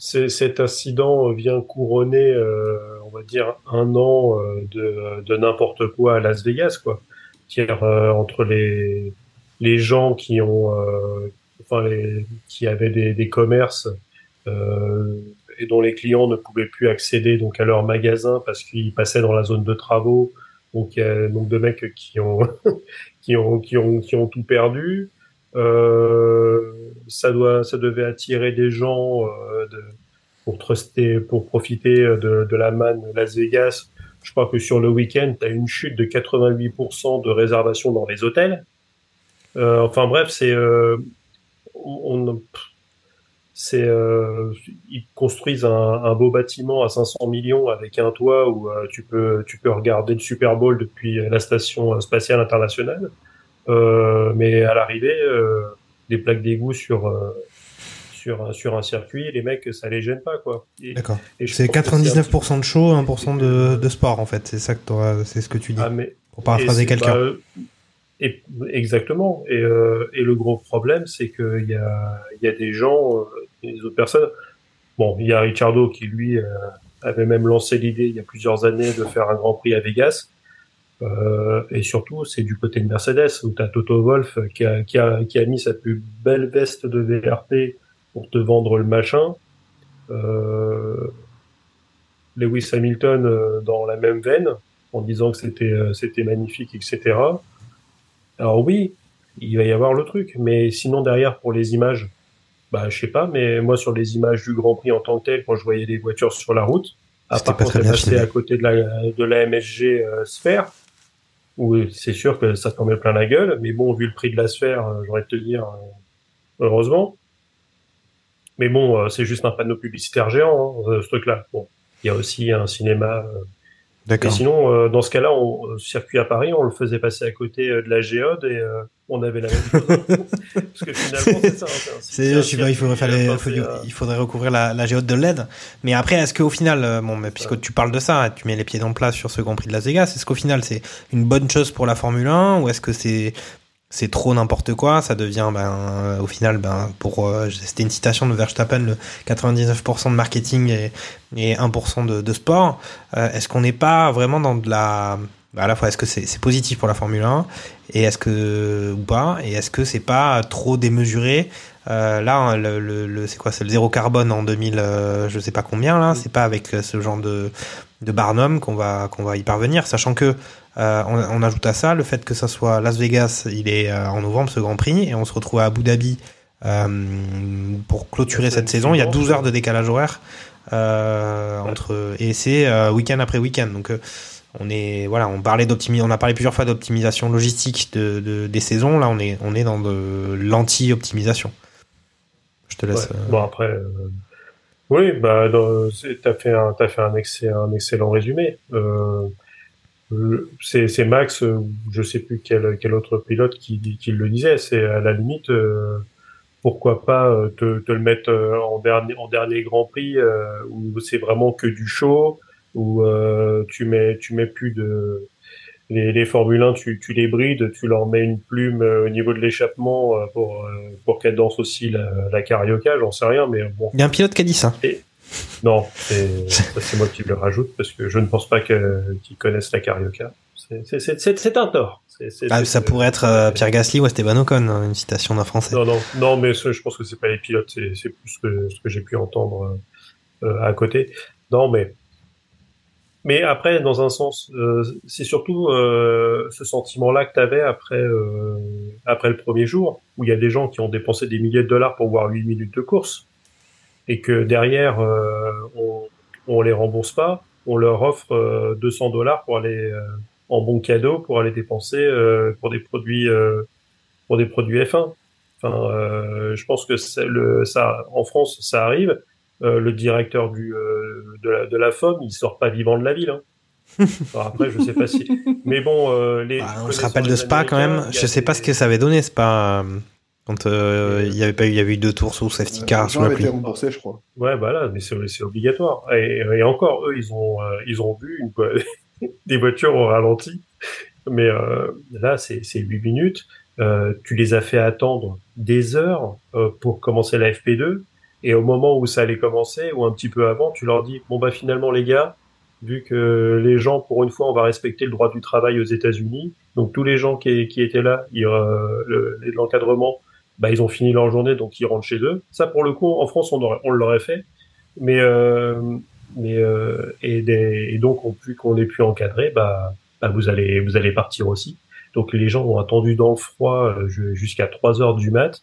C'est, cet incident vient couronner, euh, on va dire, un an euh, de, de n'importe quoi à Las Vegas, quoi. C'est-à-dire, euh, entre les, les gens qui ont, euh, enfin, les, qui avaient des, des commerces euh, et dont les clients ne pouvaient plus accéder donc à leur magasin parce qu'ils passaient dans la zone de travaux, donc il y a donc de mecs qui ont, qui ont, qui ont, qui ont tout perdu. Euh, ça doit, ça devait attirer des gens euh, de, pour truster, pour profiter de, de la manne Las Vegas. Je crois que sur le week-end, t'as une chute de quatre-vingt-huit pour cent de réservations dans les hôtels. Euh, enfin bref, c'est, euh, on, c'est, euh, ils construisent un, un beau bâtiment à cinq cents millions avec un toit où euh, tu peux, tu peux regarder le Super Bowl depuis la station spatiale internationale. Euh, mais à l'arrivée, euh, des plaques d'égout sur, euh, sur, sur un circuit, les mecs, ça les gêne pas, quoi. Et, d'accord. Et c'est quatre-vingt-dix-neuf pour cent c'est un... de show, un pour cent de, de sport, en fait. C'est ça que t'auras, c'est ce que tu dis. Ah, mais... Pour paraphraser quelqu'un. Bah, et, exactement. Et, euh, et le gros problème, c'est qu'il y a, il y a des gens, euh, des autres personnes. Bon, il y a Ricciardo qui, lui, euh, avait même lancé l'idée il y a plusieurs années de faire un Grand Prix à Vegas. Euh, et surtout, c'est du côté de Mercedes où t'as Toto Wolff qui a, qui a, qui a mis sa plus belle veste de V R P pour te vendre le machin. Euh, Lewis Hamilton dans la même veine en disant que c'était, c'était magnifique, et cetera. Alors oui, il va y avoir le truc, mais sinon derrière pour les images, bah je sais pas, mais moi sur les images du Grand Prix en tant que tel, quand je voyais des voitures sur la route. À part quand t'es passé à côté de la, de la M S G euh, Sphère, où c'est sûr que ça te met plein la gueule, mais bon, vu le prix de la Sphère, euh, j'aurais te dire, euh, heureusement. Mais bon, euh, c'est juste un panneau publicitaire géant, hein, ce truc-là. Bon, il y a aussi un cinéma. Euh, D'accord. Et sinon, euh, dans ce cas-là, on, circuit à Paris, on le faisait passer à côté euh, de la Géode et euh, on avait la même chose. Parce que finalement, c'est ça. C'est, c'est, c'est je suis là, il faudrait, fallait, faut, à... il faudrait recouvrir la, la Géode de L E D. Mais après, est-ce qu'au final, euh, bon, mais puisque ouais. tu parles de ça, tu mets les pieds dans le plat sur ce Grand Prix de Las Vegas, est-ce qu'au final, c'est une bonne chose pour la Formule un, ou est-ce que c'est, c'est trop n'importe quoi? Ça devient, ben, au final, ben, pour, euh, c'était une citation de Verstappen, le quatre-vingt-dix-neuf pour cent de marketing et, et un pour cent de, de sport. Euh, est-ce qu'on n'est pas vraiment dans de la, à la fois, est-ce que c'est, c'est positif pour la Formule un, et est-ce que, ou pas, et est-ce que c'est pas trop démesuré? Euh, là, le, le, le, c'est quoi, c'est le zéro carbone en deux mille, euh, je sais pas combien, là, c'est pas avec ce genre de, de Barnum qu'on va, qu'on va y parvenir, sachant que, euh, on, on ajoute à ça le fait que ça soit Las Vegas, il est euh, en novembre ce Grand Prix, et on se retrouve à Abu Dhabi, euh, pour clôturer cette saison, il y a douze heures de décalage horaire. euh, entre et c'est euh, week-end après week-end. Donc euh, on est voilà, on parlait d'optimisation, on a parlé plusieurs fois d'optimisation logistique de, de des saisons. Là, on est on est dans de l'anti-optimisation. Je te laisse. Ouais. Euh... Bon après. Euh... Oui, bah, t'as fait un, t'as fait un, ex- un excellent résumé. Euh, c'est, c'est Max, je sais plus quel, quel autre pilote qui, qui le disait. C'est à la limite, euh, pourquoi pas te, te le mettre en dernier, en dernier Grand Prix euh, où c'est vraiment que du show, où euh, tu mets, tu mets plus de les, les Formule un, tu, tu les brides, tu leur mets une plume au niveau de l'échappement pour, pour qu'elle danse aussi la, la carioca, j'en sais rien, mais bon. Il y a un pilote qui a dit ça. Et, non, c'est, ça, c'est moi qui le rajoute parce que je ne pense pas que, qu'ils connaissent la carioca. C'est, c'est, c'est, c'est, c'est un tort. C'est, c'est, ah, c'est, ça pourrait être euh, Pierre Gasly ou Esteban Ocon, une citation d'un Français. Non, non, non, mais ce, je pense que c'est pas les pilotes, c'est, c'est plus ce que, ce que j'ai pu entendre euh, à côté. Non, mais. Mais après, dans un sens, euh, c'est surtout euh, ce sentiment-là que tu avais après, euh, après le premier jour, où il y a des gens qui ont dépensé des milliers de dollars pour voir huit minutes de course, et que derrière, euh, on ne les rembourse pas, on leur offre euh, deux cents dollars pour aller euh, en bon cadeau, pour aller dépenser euh, pour, des produits, euh, pour des produits F un. Enfin, euh, je pense que c'est le, ça, en France, ça arrive. Euh, le directeur du euh, de la de la F O M, il sort pas vivant de la ville. Hein. Alors après, je sais pas si. Mais bon, euh, les. Bah, on se rappelle de Spa quand même. Je sais des... pas ce que ça avait donné Spa quand euh, il y avait pas eu, il y avait eu deux tours sous safety car euh, sur la pluie. Été remboursé, je crois. Ouais, voilà, bah mais c'est c'est obligatoire. Et, et encore, eux, ils ont euh, ils ont vu une... des voitures au ralenti. Mais euh, là, c'est c'est huit minutes. Euh, tu les as fait attendre des heures euh, pour commencer la F P deux. Et au moment où ça allait commencer, ou un petit peu avant, tu leur dis « Bon bah finalement les gars, vu que les gens, pour une fois, on va respecter le droit du travail aux États-Unis, donc tous les gens qui, qui étaient là, ils, euh, le, l'encadrement, bah ils ont fini leur journée, donc ils rentrent chez eux. » Ça, pour le coup, en France, on, aurait, on l'aurait fait, mais, euh, mais euh, et, des, et donc on, plus qu'on ait pu encadrer, bah, bah vous allez vous allez partir aussi. Donc les gens ont attendu dans le froid jusqu'à trois heures du mat'.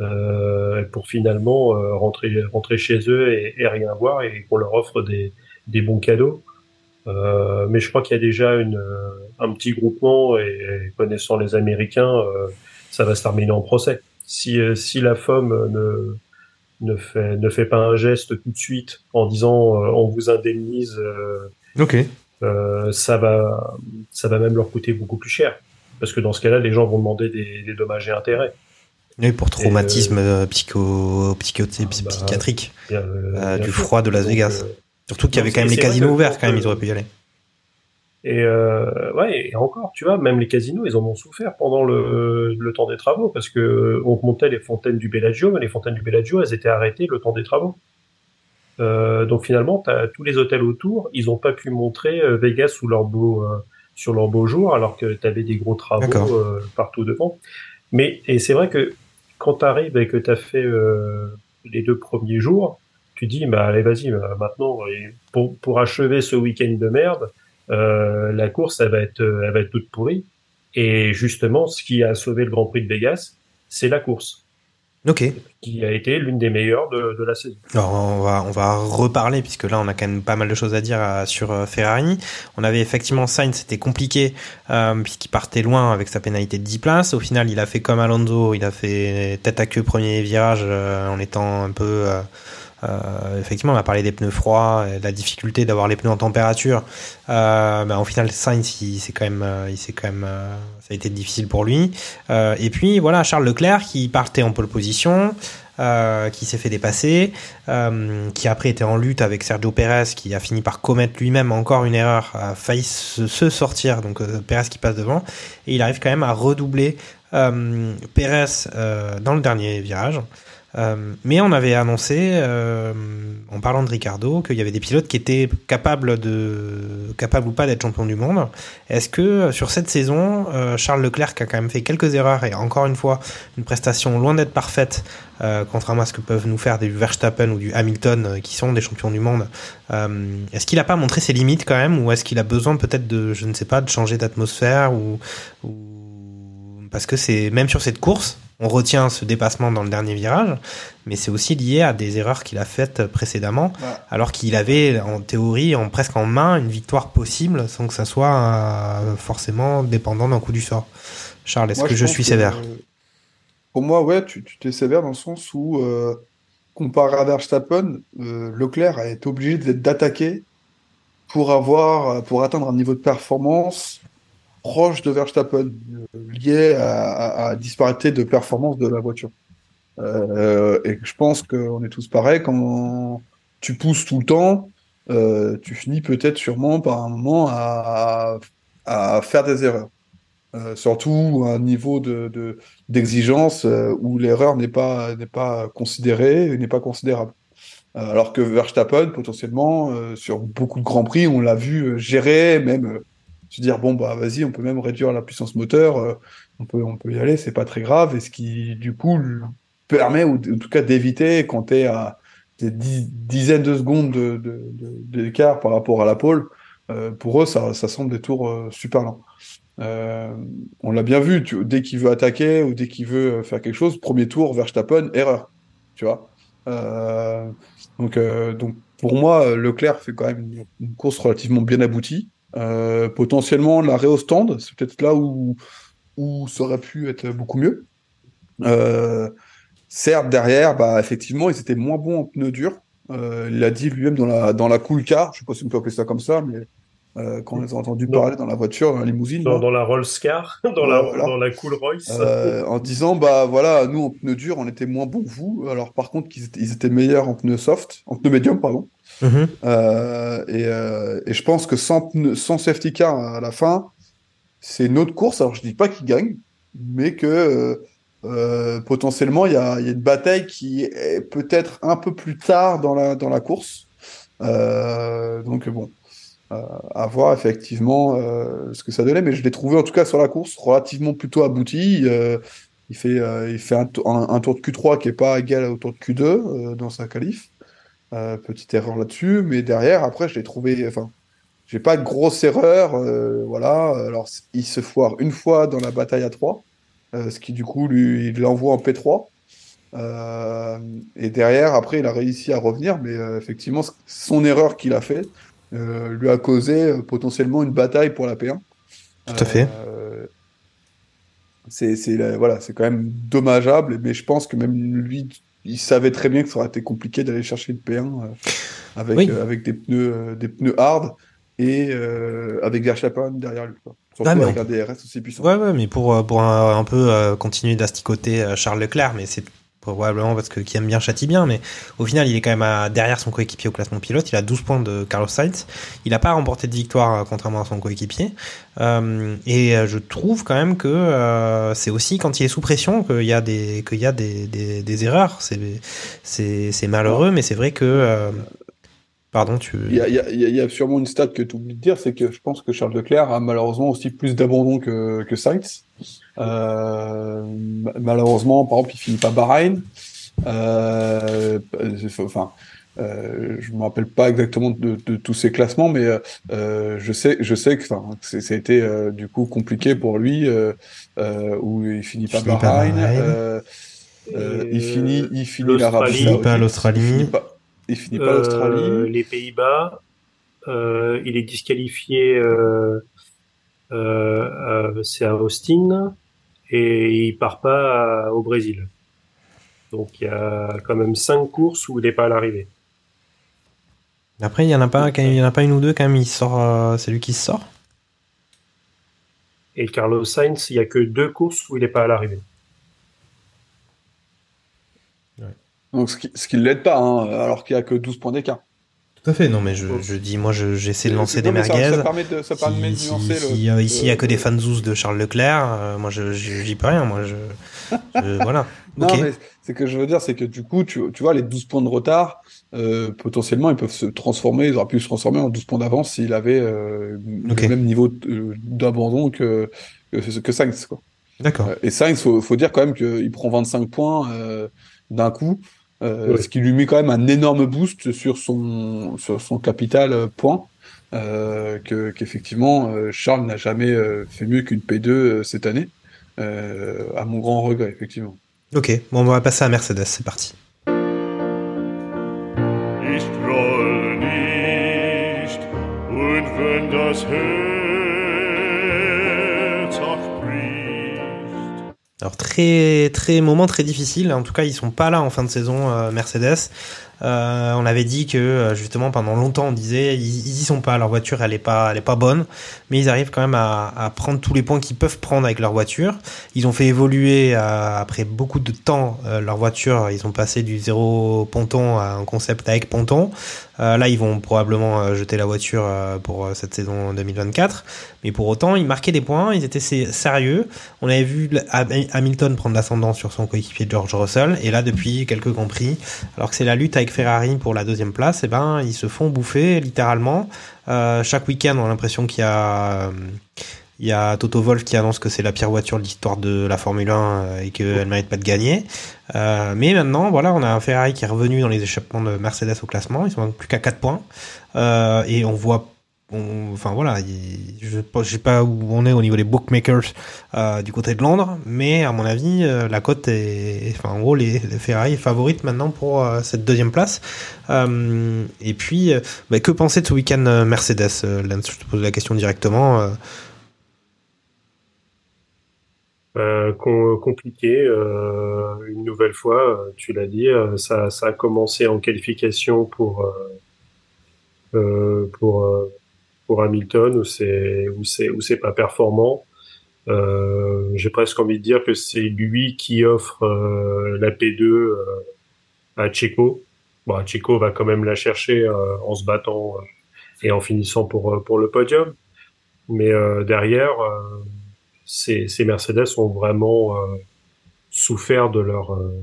Euh, pour finalement euh, rentrer rentrer chez eux et, et rien voir et qu'on leur offre des des bons cadeaux euh, mais je crois qu'il y a déjà une un petit groupement et, et connaissant les Américains euh, ça va se terminer en procès si si la F O M ne ne fait ne fait pas un geste tout de suite en disant euh, on vous indemnise euh, ok euh, ça va ça va même leur coûter beaucoup plus cher parce que dans ce cas-là les gens vont demander des, des dommages et intérêts. Oui, pour traumatisme euh, psycho, psycho, ah, bah, psychiatrique bien, euh, du froid de Las Vegas. Donc, euh, surtout qu'il y avait quand même les casinos ouverts, quand même, ils auraient pu y aller. Et, euh, ouais, et encore, tu vois, même les casinos, ils en ont souffert pendant le, le temps des travaux, parce que on montait les fontaines du Bellagio, mais les fontaines du Bellagio, elles étaient arrêtées le temps des travaux. Euh, donc finalement, t'as tous les hôtels autour, ils n'ont pas pu montrer Vegas sous leur beau, euh, sur leur beau jour, alors que t'avais des gros travaux euh, partout devant. Mais, et c'est vrai que, quand tu arrives et que tu as fait euh, les deux premiers jours, tu dis bah allez vas-y bah, maintenant pour pour achever ce week-end de merde, euh, la course elle va être elle va être toute pourrie. Et justement, ce qui a sauvé le Grand Prix de Vegas, c'est la course. Ok. Qui a été l'une des meilleures de, de la saison. Alors on va on va reparler puisque là on a quand même pas mal de choses à dire à, sur euh, Ferrari. On avait effectivement Sainz, c'était compliqué euh, puisqu'il partait loin avec sa pénalité de dix places. Au final, il a fait comme Alonso, il a fait tête à queue premier virage euh, en étant un peu euh, euh, effectivement on a parlé des pneus froids, et la difficulté d'avoir les pneus en température. Euh, bah, au final, Sainz, il s'est quand même il s'est quand même euh, ça a été difficile pour lui. Euh, et puis voilà Charles Leclerc qui partait en pole position. Euh, qui s'est fait dépasser, euh, qui après était en lutte avec Sergio Pérez, qui a fini par commettre lui-même encore une erreur, a failli se, se sortir, donc euh, Pérez qui passe devant, et il arrive quand même à redoubler euh, Pérez euh, dans le dernier virage. Euh, mais on avait annoncé, euh, en parlant de Ricardo, qu'il y avait des pilotes qui étaient capables de, capables ou pas d'être champion du monde. Est-ce que sur cette saison, euh, Charles Leclerc a quand même fait quelques erreurs et encore une fois une prestation loin d'être parfaite, euh, contrairement à ce que peuvent nous faire des Verstappen ou du Hamilton euh, qui sont des champions du monde. Euh, est-ce qu'il a pas montré ses limites quand même, ou est-ce qu'il a besoin peut-être de, je ne sais pas, de changer d'atmosphère ou, ou... parce que c'est même sur cette course. on retient ce dépassement dans le dernier virage, mais c'est aussi lié à des erreurs qu'il a faites précédemment, ouais. alors qu'il avait en théorie en, presque en main une victoire possible sans que ça soit euh, forcément dépendant d'un coup du sort. Charles, est-ce moi, que je, je suis que, sévère euh, pour moi, ouais, tu, tu t'es sévère dans le sens où, euh, comparé à Verstappen, euh, Leclerc a été obligé d'attaquer pour, avoir, pour atteindre un niveau de performance proche de Verstappen, euh, lié à, à, à disparité de performance de la voiture. Euh, et je pense qu'on est tous pareils, quand tu pousses tout le temps, euh, tu finis peut-être sûrement par un moment à, à faire des erreurs. Euh, surtout un niveau de, de, d'exigence euh, où l'erreur n'est pas, n'est pas considérée et n'est pas considérable. Euh, alors que Verstappen, potentiellement, euh, sur beaucoup de Grands Prix, on l'a vu gérer, même... Euh, se dire bon bah vas-y, on peut même réduire la puissance moteur, euh, on peut on peut y aller, c'est pas très grave, et ce qui du coup permet ou en tout cas d'éviter quand t'es à des dizaines de secondes de, de, de, d'écart par rapport à la pole, euh, pour eux ça ça semble des tours euh, super lents. Euh, on l'a bien vu, tu, dès qu'il veut attaquer ou dès qu'il veut faire quelque chose, premier tour Verstappen erreur, tu vois. Euh, donc euh, donc pour moi Leclerc fait quand même une, une course relativement bien aboutie. Euh, potentiellement l'arrêt au stand, c'est peut-être là où, où ça aurait pu être beaucoup mieux. Euh, certes, derrière, bah, effectivement, ils étaient moins bons en pneus durs. Euh, il l'a dit lui-même dans la, dans la cool car, je ne sais pas si on peut appeler ça comme ça, mais euh, quand on les a entendus parler dans la voiture, dans la limousine. Dans, dans la Rolls car, dans, voilà, la, voilà. dans la cool Royce. Euh, en disant, bah voilà, nous en pneus durs, on était moins bons que vous. Alors par contre, qu'ils étaient, ils étaient meilleurs en pneus soft, en pneus médium, pardon. Mmh. Euh, et, euh, et je pense que sans, sans safety car à la fin, c'est une autre course. Alors je dis pas qu'il gagne, mais que euh, potentiellement il y a, y a une bataille qui est peut-être un peu plus tard dans la, dans la course. Euh, donc bon, euh, à voir effectivement euh, ce que ça donnait. Mais je l'ai trouvé en tout cas sur la course relativement plutôt abouti. Euh, il fait, euh, il fait un, un, un tour de Q trois qui est pas égal au tour de Q deux euh, dans sa qualif. Euh, petite erreur là-dessus, mais derrière, après, je l'ai trouvé... Enfin, j'ai pas de grosse erreur, euh, voilà. Alors, il se foire une fois dans la bataille à trois, euh, ce qui, du coup, lui, il l'envoie en P trois. Euh, et derrière, après, il a réussi à revenir, mais euh, effectivement, son erreur qu'il a fait euh, lui a causé euh, potentiellement une bataille pour la P un. Tout à euh, fait. Euh, c'est, c'est, euh, voilà, c'est quand même dommageable, mais je pense que même lui... Il savait très bien que ça aurait été compliqué d'aller chercher une P un euh, avec, oui. euh, avec des pneus, euh, des pneus hard et euh, avec Verstappen derrière lui. Quoi. Surtout ah, mais... avec un D R S aussi puissant. Ouais, ouais, mais pour, pour un, un peu euh, continuer d'asticoter euh, Charles Leclerc, mais c'est probablement parce que qui aime bien châtie bien, mais au final il est quand même à, derrière son coéquipier au classement pilote, il a douze points de Carlos Sainz, il n'a pas remporté de victoire contrairement à son coéquipier, euh, et je trouve quand même que euh, c'est aussi quand il est sous pression qu'il y a des, qu'il y a des, des, des erreurs, c'est, c'est, c'est malheureux, mais c'est vrai que... Euh... Pardon, tu... Il y a, il y a, il y a sûrement une stat que tu oublies de dire, c'est que je pense que Charles Leclerc a malheureusement aussi plus d'abandon que, que Sainz. Euh, malheureusement, par exemple, il finit pas Bahreïn. Euh, enfin, euh, je me rappelle pas exactement de, de tous ses classements, mais euh, je sais, je sais que enfin, c'était euh, du coup compliqué pour lui, euh, euh, où il finit pas Bahreïn. Euh, euh, il finit, il finit l'Arabie. Il finit pas l'Australie. Il finit pas euh, l'Australie. Les Pays-Bas. Euh, il est disqualifié. Euh, euh, c'est à Austin. Et il part pas à, au Brésil. Donc il y a quand même cinq courses où il n'est pas à l'arrivée. Après, il n'y en, en a pas une ou deux quand même. Il sort, euh, c'est lui qui se sort. Et Carlos Sainz, il n'y a que deux courses où il n'est pas à l'arrivée. Donc, ce qui ne l'aide pas, hein, alors qu'il n'y a que douze points d'écart. Tout à fait, non, mais je, je dis, moi, je, j'essaie de lancer des merguez. Ça, ça permet de, ça permet si, de nuancer si, le. Si, le ici, il n'y a que des fanzous de Charles Leclerc, euh, moi, je n'y peux rien, moi, je. je voilà. Non, okay. Mais ce que je veux dire, c'est que du coup, tu, tu vois, les douze points de retard, euh, potentiellement, ils peuvent se transformer, ils auraient pu se transformer en douze points d'avance s'il avait euh, okay. le même niveau d'abandon que, que, que Sainz, quoi. D'accord. Et Sainz, il faut, faut dire quand même qu'il prend vingt-cinq points euh, d'un coup. Euh, oui. Ce qui lui met quand même un énorme boost sur son, sur son capital point, euh, que, qu'effectivement euh, Charles n'a jamais euh, fait mieux qu'une P deux euh, cette année, euh, à mon grand regret, effectivement. Ok, bon, on va passer à Mercedes, c'est parti. Alors très très moment très difficile, en tout cas ils sont pas là en fin de saison euh, Mercedes. Euh, on avait dit que justement pendant longtemps on disait ils, ils y sont pas, leur voiture elle est pas elle est pas bonne, mais ils arrivent quand même à, à prendre tous les points qu'ils peuvent prendre avec leur voiture. Ils ont fait évoluer euh, après beaucoup de temps euh, leur voiture, ils ont passé du zéro ponton à un concept avec ponton. Euh, là ils vont probablement euh, jeter la voiture euh, pour euh, cette saison deux mille vingt-quatre, mais pour autant ils marquaient des points, ils étaient sérieux. On avait vu Hamilton prendre l'ascendant sur son coéquipier George Russell, et là depuis quelques Grands Prix, alors que c'est la lutte avec Ferrari pour la deuxième place, et eh ben ils se font bouffer littéralement. Euh, chaque week-end on a l'impression qu'il y a il y a Toto Wolff qui annonce que c'est la pire voiture de l'histoire de la Formule un et qu'elle mérite pas de gagner. Euh, mais maintenant voilà, on a un Ferrari qui est revenu dans les échappements de Mercedes au classement, ils sont plus qu'à quatre points. Euh, et on voit on, enfin voilà, il, je, je sais pas où on est au niveau des bookmakers euh, du côté de Londres, mais à mon avis euh, la cote est, est, enfin en gros les, les Ferrari est favorite maintenant pour euh, cette deuxième place. Euh, et puis euh, bah, que penser de ce week-end euh, Mercedes euh, Lance, je te pose la question directement. Euh. Euh, com- compliqué euh, une nouvelle fois, tu l'as dit, euh, ça, ça a commencé en qualification pour euh, euh, pour euh, pour Hamilton, où c'est où c'est où c'est pas performant. Euh, j'ai presque envie de dire que c'est lui qui offre euh, la P deux euh, à Checo. Bon, Checo va quand même la chercher euh, en se battant euh, et en finissant pour pour le podium. Mais euh, derrière, euh, ces, ces Mercedes ont vraiment euh, souffert de leur euh,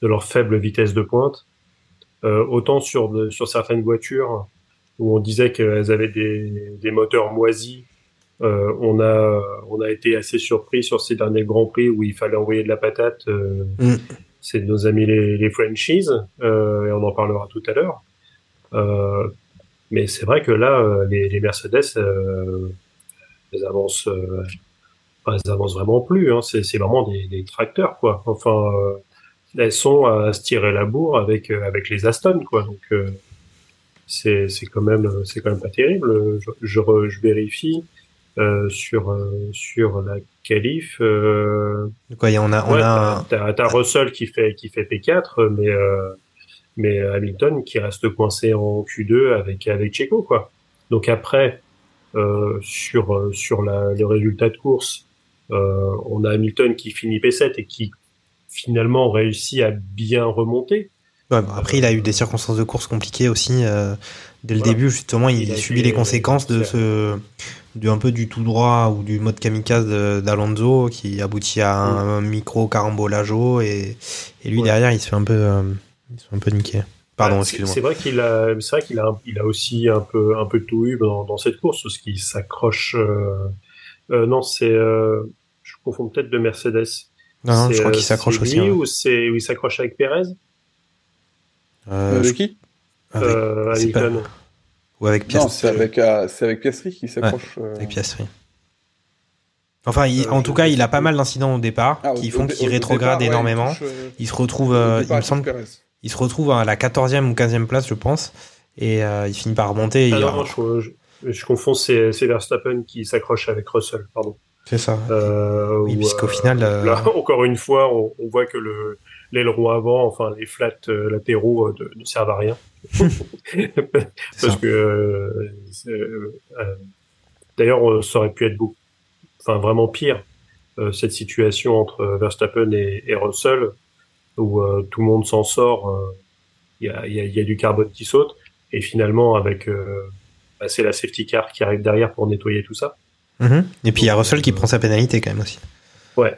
de leur faible vitesse de pointe. Euh, autant sur de, sur certaines voitures, où on disait qu'elles avaient des, des moteurs moisis. Euh, on a on a été assez surpris sur ces derniers Grands Prix où il fallait envoyer de la patate. Euh, mm. C'est nos amis les, les Frenchies, euh, et on en parlera tout à l'heure. Euh, mais c'est vrai que là, les, les Mercedes, euh, elles avancent, euh, elles avancent vraiment plus. Hein. C'est, c'est vraiment des, des tracteurs, quoi. Enfin, euh, elles sont à se tirer la bourre avec avec les Aston, quoi. Donc euh, C'est, c'est quand même, c'est quand même pas terrible. Je, je, re, je vérifie euh, sur euh, sur la qualif. Euh, Quoi, y a, on a, ouais, on a. T'as, t'as, t'as Russell qui fait qui fait P quatre, mais euh, mais Hamilton qui reste coincé en Q deux avec avec Checo, quoi. Donc après euh, sur sur la, le résultat de course, euh, on a Hamilton qui finit P sept et qui finalement réussit à bien remonter. Ouais, bah après, il a eu des circonstances de course compliquées aussi euh, dès le voilà. début. Justement, il, il a subi les conséquences de ce, de un peu du tout droit ou du mode kamikaze de, d'Alonso qui aboutit à un, un micro carambolajo et, et lui ouais. derrière, il se fait un peu, euh, il se fait un peu niquer. Pardon, ouais, c'est, excusez-moi. C'est vrai qu'il a, c'est vrai qu'il a, il a aussi un peu, un peu tout eu dans, dans cette course, parce qu'il s'accroche. Euh, euh, non, c'est, euh, je confonds peut-être de Mercedes. Non, non je crois qu'il s'accroche c'est aussi. Lui, ouais. Ou c'est, ou il s'accroche avec Pérez. Euh, avec qui avec, euh, c'est pas... Ou avec Piastri. Non, c'est avec, euh, c'est avec Piastri qui s'accroche. Ouais, avec Piastri. Enfin, il, euh, en tout cas, il a pas mal d'incidents au départ ah, qui au, font au, qu'il au rétrograde départ, énormément. Ouais, il, touche, il se retrouve, euh, il me semble, Pérez. Il se retrouve à la quatorzième ou quinzième place, je pense, et euh, il finit par remonter. Ah il non, non, je, je, je confonds, c'est, c'est Verstappen qui s'accroche avec Russell, pardon. C'est ça. Euh, oui, où, puisqu'au euh, final, euh... là, encore une fois, on, on voit que le l'aileron avant, enfin les flats euh, latéraux euh, de, ne servent à rien. Parce que euh, euh, euh, d'ailleurs, ça aurait pu être beaucoup, enfin vraiment pire euh, cette situation entre Verstappen et, et Russell, où euh, tout le monde s'en sort. Il euh, y, a, y, a, y a du carbone qui saute, et finalement avec euh, bah, c'est la safety car qui arrive derrière pour nettoyer tout ça. Mmh. Et puis il y a Russell qui prend sa pénalité quand même aussi. Ouais.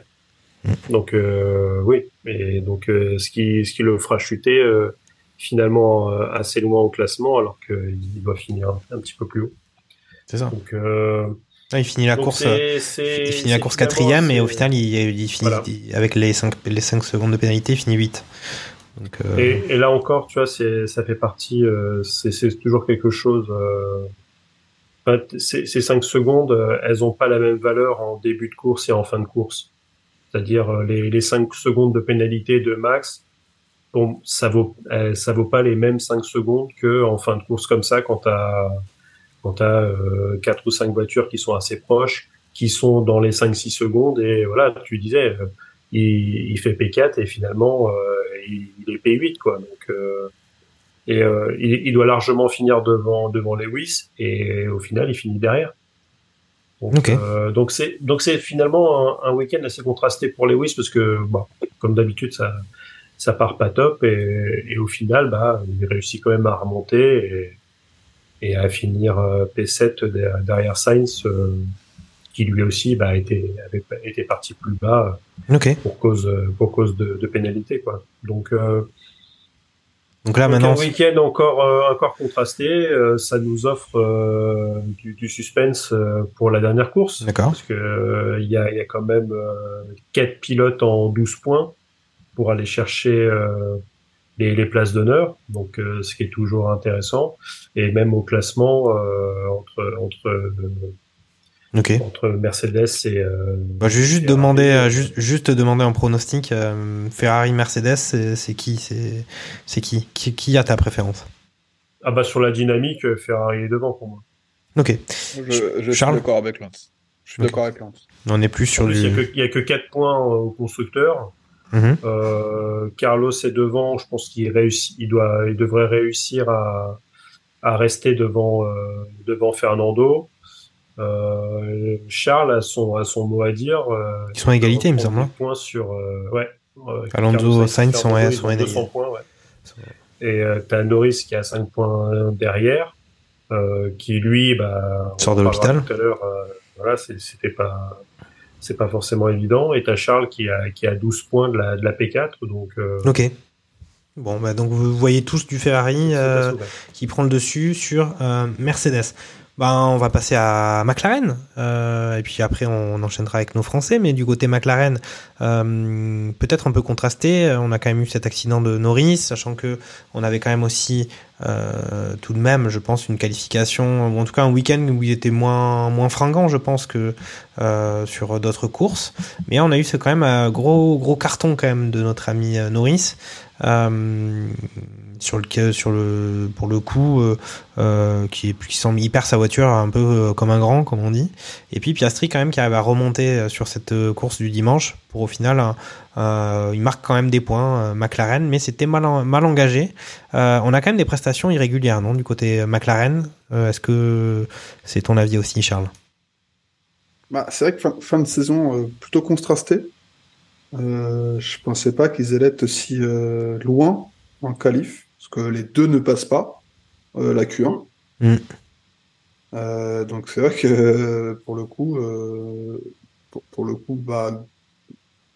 Mmh. Donc euh, oui, et donc euh, ce qui ce qui le fera chuter euh, finalement euh, assez loin au classement, alors qu'il doit finir un, un petit peu plus haut. C'est ça. Donc euh, ah, il finit la course, c'est, c'est, il finit la course quatrième, et au final il, il finit voilà. avec les cinq les cinq secondes de pénalité, il finit huit. Donc, euh... et, et là encore, tu vois, c'est ça fait partie, euh, c'est c'est toujours quelque chose. Euh, Ces cinq secondes, elles n'ont pas la même valeur en début de course et en fin de course. c'est-à-dire les, les cinq secondes de pénalité de Max, bon, ça vaut euh, ça vaut pas les mêmes cinq secondes qu'en fin de course comme ça, quand tu as quand tu as euh, quatre ou cinq voitures qui sont assez proches, qui sont dans les cinq six secondes, et voilà, tu disais, euh, il, il fait P quatre et finalement, euh, il, il est P huit, quoi. Donc, euh, et euh, il, il doit largement finir devant, devant Lewis, et au final, il finit derrière. Donc, okay. euh, donc c'est donc c'est finalement un, un week-end assez contrasté pour Lewis, parce que, bon, comme d'habitude, ça ça part pas top, et, et au final, bah, il réussit quand même à remonter et, et à finir P sept derrière Sainz, euh, qui lui aussi, bah, était avait été parti plus bas, okay, pour cause pour cause de, de pénalité, quoi. Donc euh, donc là, donc maintenant, un week-end encore euh, encore contrasté, euh, ça nous offre euh, du, du suspense euh, pour la dernière course. D'accord. Parce que il euh, y a il y a quand même euh, quatre pilotes en douze points pour aller chercher euh, les, les places d'honneur. Donc euh, ce qui est toujours intéressant, et même au classement euh, entre entre euh, okay, entre Mercedes et. Euh, bah, je vais juste Ferrari. demander, euh, juste, juste demander un pronostic. Euh, Ferrari, Mercedes, c'est, c'est qui, c'est, c'est qui, qui, qui a ta préférence? Ah bah, sur la dynamique, Ferrari est devant pour moi. Ok. Je, je suis d'accord avec Lance. Je suis okay. d'accord avec Lance. On est plus sur. En plus, du... il y a que quatre points au constructeur. Mm-hmm. Euh, Carlos est devant. Je pense qu'il réussit. Il doit, il devrait réussir à à rester devant euh, devant Fernando. Euh, Charles a son, a son mot à dire. Euh, Ils sont à égalité, il me semble. Points sur, euh, ouais. Euh, Alonso, Sainz sont à deux cents points, ouais. Et euh, t'as Norris qui a cinq points derrière, euh, qui lui, bah, sort de l'hôpital. Tout à l'heure, euh, voilà, c'est, c'était pas, c'est pas forcément évident. Et t'as Charles qui a, qui a douze points de la, de la P quatre, donc. Euh, ok. Bon, bah, donc vous voyez tous du Ferrari euh, qui prend le dessus sur euh, Mercedes. Ben, on va passer à McLaren, euh, et puis après on enchaînera avec nos Français. Mais du côté McLaren, euh, peut-être un peu contrasté. On a quand même eu cet accident de Norris, sachant que on avait quand même aussi euh, tout de même, je pense, une qualification, ou en tout cas un week-end où il était moins moins fringant, je pense, que euh, sur d'autres courses. Mais on a eu ce quand même un gros gros carton quand même de notre ami Norris. Euh, sur le sur le pour le coup euh, euh, qui est qui semble hyper sa voiture un peu euh, comme un grand, comme on dit, et puis Piastri quand même qui arrive à remonter sur cette course du dimanche pour au final euh, euh, il marque quand même des points euh, McLaren, mais c'était mal en, mal engagé. Euh, on a quand même des prestations irrégulières, non, du côté McLaren. Euh, est-ce que c'est ton avis aussi, Charles? Bah, c'est vrai que fin, fin de saison euh, plutôt contrastée. Euh, je pensais pas qu'ils allaient être aussi euh, loin en qualif, parce que les deux ne passent pas euh, la Q un. Mm. Euh, donc c'est vrai que euh, pour le coup, euh, pour, pour le coup, bah,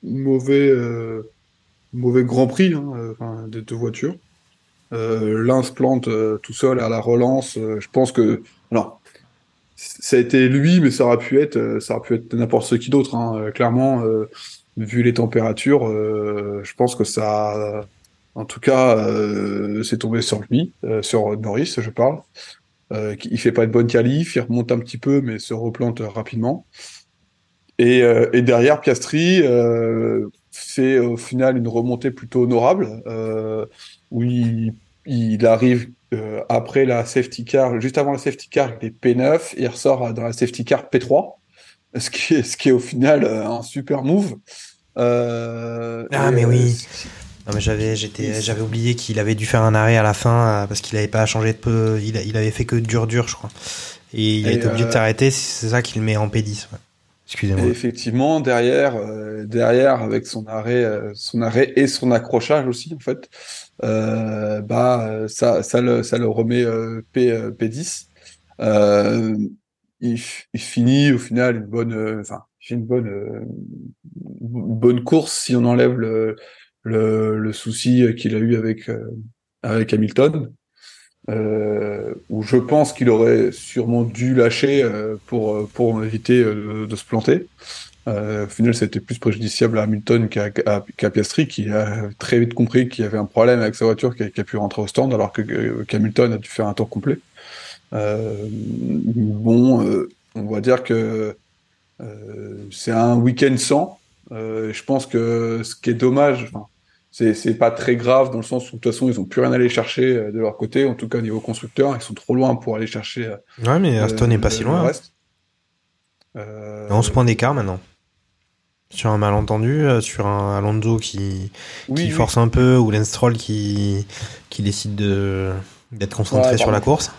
mauvais, euh, mauvais Grand Prix, hein, euh, des deux voitures. Euh, l'un se plante euh, tout seul à la relance. Euh, je pense que non, ça a été lui, mais ça aurait pu être, ça aurait pu être n'importe qui d'autre. Hein, clairement. Euh, Vu les températures, euh, je pense que ça, en tout cas, euh, c'est tombé sur lui, euh, sur Norris, je parle. Euh, il fait pas une bonne qualif, il remonte un petit peu, mais se replante rapidement. Et, euh, et derrière, Piastri euh, fait au final une remontée plutôt honorable, euh, où il, il arrive euh, après la safety car, juste avant la safety car, il est P neuf, et il ressort dans la safety car P trois. Ce qui est, ce qui est au final un super move. Euh, ah mais euh, oui. Non mais j'avais, j'étais, j'avais oublié qu'il avait dû faire un arrêt à la fin parce qu'il n'avait pas changé de peu. Il, il avait fait que dur dur, je crois. Et il a été obligé euh, de s'arrêter. C'est ça qui le met en P dix. Ouais. Excusez-moi. Effectivement, derrière, euh, derrière avec son arrêt, euh, son arrêt et son accrochage aussi en fait. Euh, bah ça, ça le, ça le remet euh, P, euh, P dix. Euh, Il, f- il finit au final une bonne, enfin, euh, une bonne, euh, une bonne course si on enlève le le, le souci qu'il a eu avec euh, avec Hamilton, euh, où je pense qu'il aurait sûrement dû lâcher euh, pour pour éviter euh, de se planter. Euh, au final, c'était plus préjudiciable à Hamilton qu'à, qu'à, qu'à Piastri, qui a très vite compris qu'il y avait un problème avec sa voiture, qui a, qui a pu rentrer au stand, alors que, que Hamilton a dû faire un tour complet. Euh, bon, euh, on va dire que euh, c'est un week-end sans, Euh, je pense que ce qui est dommage, c'est, c'est pas très grave dans le sens où de toute façon ils ont plus rien à aller chercher euh, de leur côté, en tout cas au niveau constructeur, ils sont trop loin pour aller chercher. Euh, ouais, mais Aston n'est euh, pas si loin. Hein. Euh... onze points d'écart maintenant. Sur un malentendu, sur un Alonso qui, oui, qui oui. force un peu, ou Lance Stroll qui, qui décide de, d'être concentré ouais, sur la course.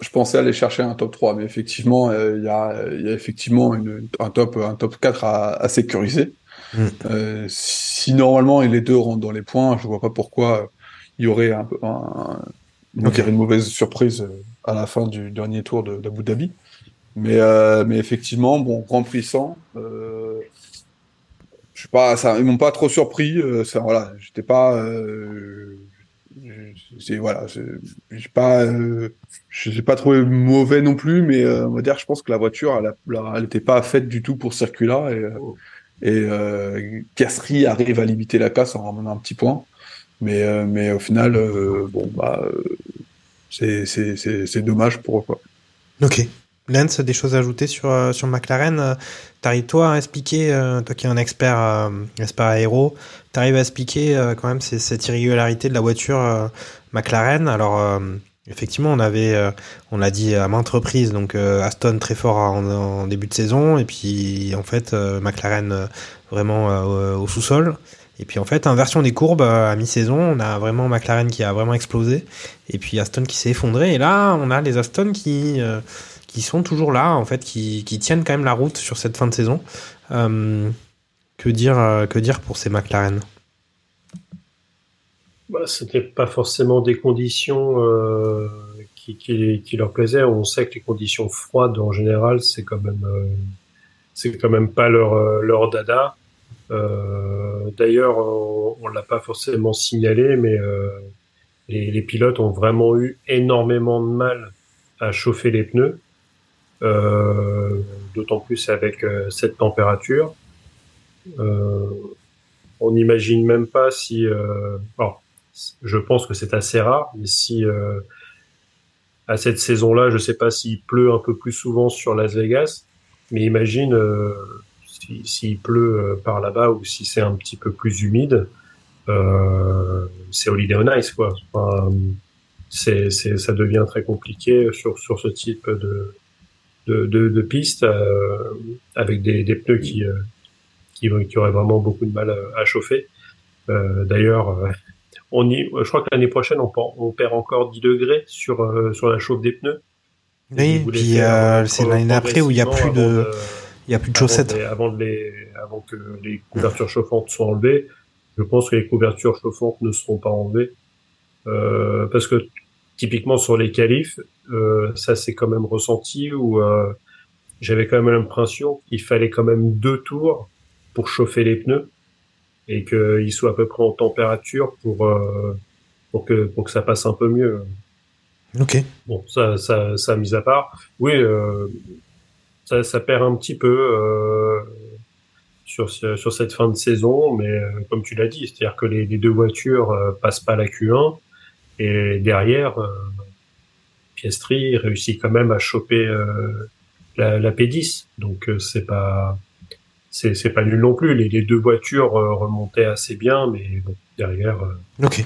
Je pensais aller chercher un top trois, mais effectivement, il euh, y, a, y a effectivement une, un, top, un top quatre à, à sécuriser. Mmh. Euh, si normalement les deux rentrent dans les points, je ne vois pas pourquoi il y aurait un, un, un, okay. une mauvaise surprise à la fin du dernier tour de, d'Abu Dhabi. Mais, euh, mais effectivement, bon, Grand Prix cent. Euh, Je sais pas, ça, ils m'ont pas trop surpris. Euh, ça, voilà, j'étais pas, euh, c'est voilà, c'est, j'ai pas, euh, je l'ai pas trouvé mauvais non plus, mais euh, on va dire, je pense que la voiture, elle, a, elle était pas faite du tout pour ce circuit-là, et, oh. et euh, Gasly arrive à limiter la casse en ramenant un petit point, mais euh, mais au final, euh, bon bah, c'est c'est c'est, c'est dommage pour eux, quoi. Ok. Lance, des choses à ajouter sur, sur McLaren? T'arrives toi à expliquer, euh, toi qui es un expert, euh, expert aéro, t'arrives à expliquer euh, quand même ces, cette irrégularité de la voiture euh, McLaren. Alors euh, effectivement, on avait, euh, on l'a dit à maintes reprises, donc euh, Aston très fort en, en début de saison, et puis en fait euh, McLaren euh, vraiment euh, au sous-sol. Et puis en fait, inversion des courbes à mi-saison, on a vraiment McLaren qui a vraiment explosé, et puis Aston qui s'est effondré. Et là, on a les Aston qui euh, qui sont toujours là, en fait, qui, qui tiennent quand même la route sur cette fin de saison. Euh, que dire, euh, que dire pour ces McLaren ? Bah, c'était pas forcément des conditions euh, qui, qui, qui leur plaisaient. On sait que les conditions froides, en général, c'est quand même, euh, c'est quand même pas leur, euh, leur dada. Euh, d'ailleurs, on, on l'a pas forcément signalé, mais euh, les, les pilotes ont vraiment eu énormément de mal à chauffer les pneus. Euh, d'autant plus avec euh, cette température. Euh, on n'imagine même pas si... Euh, bon, je pense que c'est assez rare, mais si euh, à cette saison-là, je ne sais pas s'il pleut un peu plus souvent sur Las Vegas, mais imagine euh, si, s'il pleut euh, par là-bas ou si c'est un petit peu plus humide, euh, c'est Holiday on Ice, quoi. Enfin, c'est, c'est, ça devient très compliqué sur, sur ce type de... de, de, de pistes euh, avec des, des pneus qui, euh, qui qui auraient vraiment beaucoup de mal à, à chauffer. Euh, d'ailleurs, euh, on y, je crois que l'année prochaine, on, on perd encore dix degrés sur euh, sur la chauffe des pneus. Oui, et puis euh, c'est l'année d'après où il y a plus de il y a plus de chaussettes. Avant, de les, avant que les couvertures chauffantes soient enlevées, je pense que les couvertures chauffantes ne seront pas enlevées euh, parce que typiquement sur les qualifs, euh, ça s'est quand même ressenti où euh, j'avais quand même l'impression qu'il fallait quand même deux tours pour chauffer les pneus et qu'ils soient à peu près en température pour euh, pour que pour que ça passe un peu mieux. Ok. Bon, ça ça ça mis à part, oui, euh, ça ça perd un petit peu euh, sur sur cette fin de saison, mais euh, comme tu l'as dit, c'est-à-dire que les, les deux voitures euh, passent pas la Q un. Et derrière, euh, Piastri réussit quand même à choper euh, la, la P dix, donc euh, c'est pas c'est c'est pas nul non plus. Les, les deux voitures euh, remontaient assez bien, mais bon derrière. Euh, ok.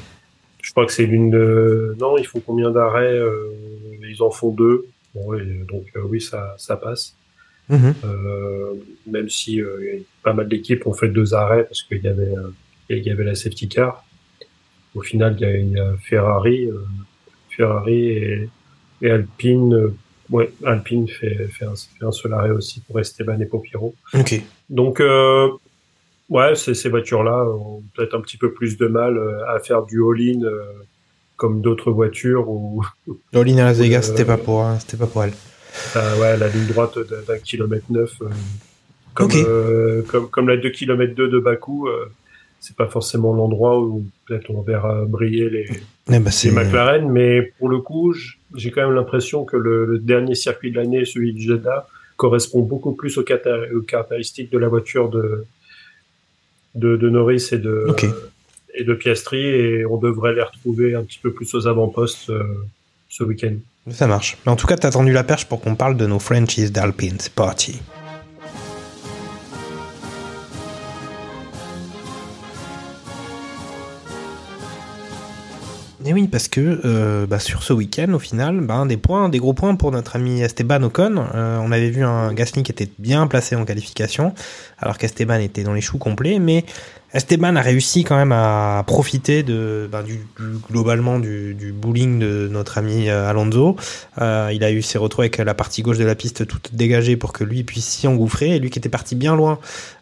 Je crois que c'est l'une. De... Non, ils font combien d'arrêts euh, ils en font deux. Bon, et, donc euh, oui, ça ça passe. Mm-hmm. Euh, même si euh, pas mal d'équipes ont fait deux arrêts parce qu'il y avait euh, il y avait la safety car. Au final, il y a Ferrari, euh, Ferrari et, et Alpine. Euh, ouais, Alpine fait, fait, un, fait un seul arrêt aussi pour Esteban et Popiro. Ok. Donc, euh, ouais, c'est, ces voitures-là ont peut-être un petit peu plus de mal à faire du all-in euh, comme d'autres voitures. Où, all-in à Las Vegas, euh, c'était pas pour, hein, c'était pas pour elle. Euh, ouais, la ligne droite d'un kilomètre neuf, euh, comme, okay. euh, comme comme la deux kilomètres deux de Bakou. Euh, C'est pas forcément l'endroit où peut-être on verra briller les, eh ben les McLaren, mais pour le coup, j'ai quand même l'impression que le, le dernier circuit de l'année, celui de Jeddah, correspond beaucoup plus aux, catar- aux caractéristiques de la voiture de, de, de Norris et de, okay. euh, et de Piastri, et on devrait les retrouver un petit peu plus aux avant-postes euh, ce week-end. Ça marche. Mais en tout cas, t'as tendu la perche pour qu'on parle de nos Frenchies d'Alpine. C'est parti. oui, parce que euh, bah, sur ce week-end, au final, bah, des points, des gros points pour notre ami Esteban Ocon. Euh, on avait vu un Gasly qui était bien placé en qualification, alors qu'Esteban était dans les choux complets, mais Esteban a réussi quand même à profiter de, ben, du, du, globalement du, du bowling de notre ami Alonso. Euh, il a eu ses retrouvé avec la partie gauche de la piste toute dégagée pour que lui puisse s'y engouffrer. Et lui qui était parti bien loin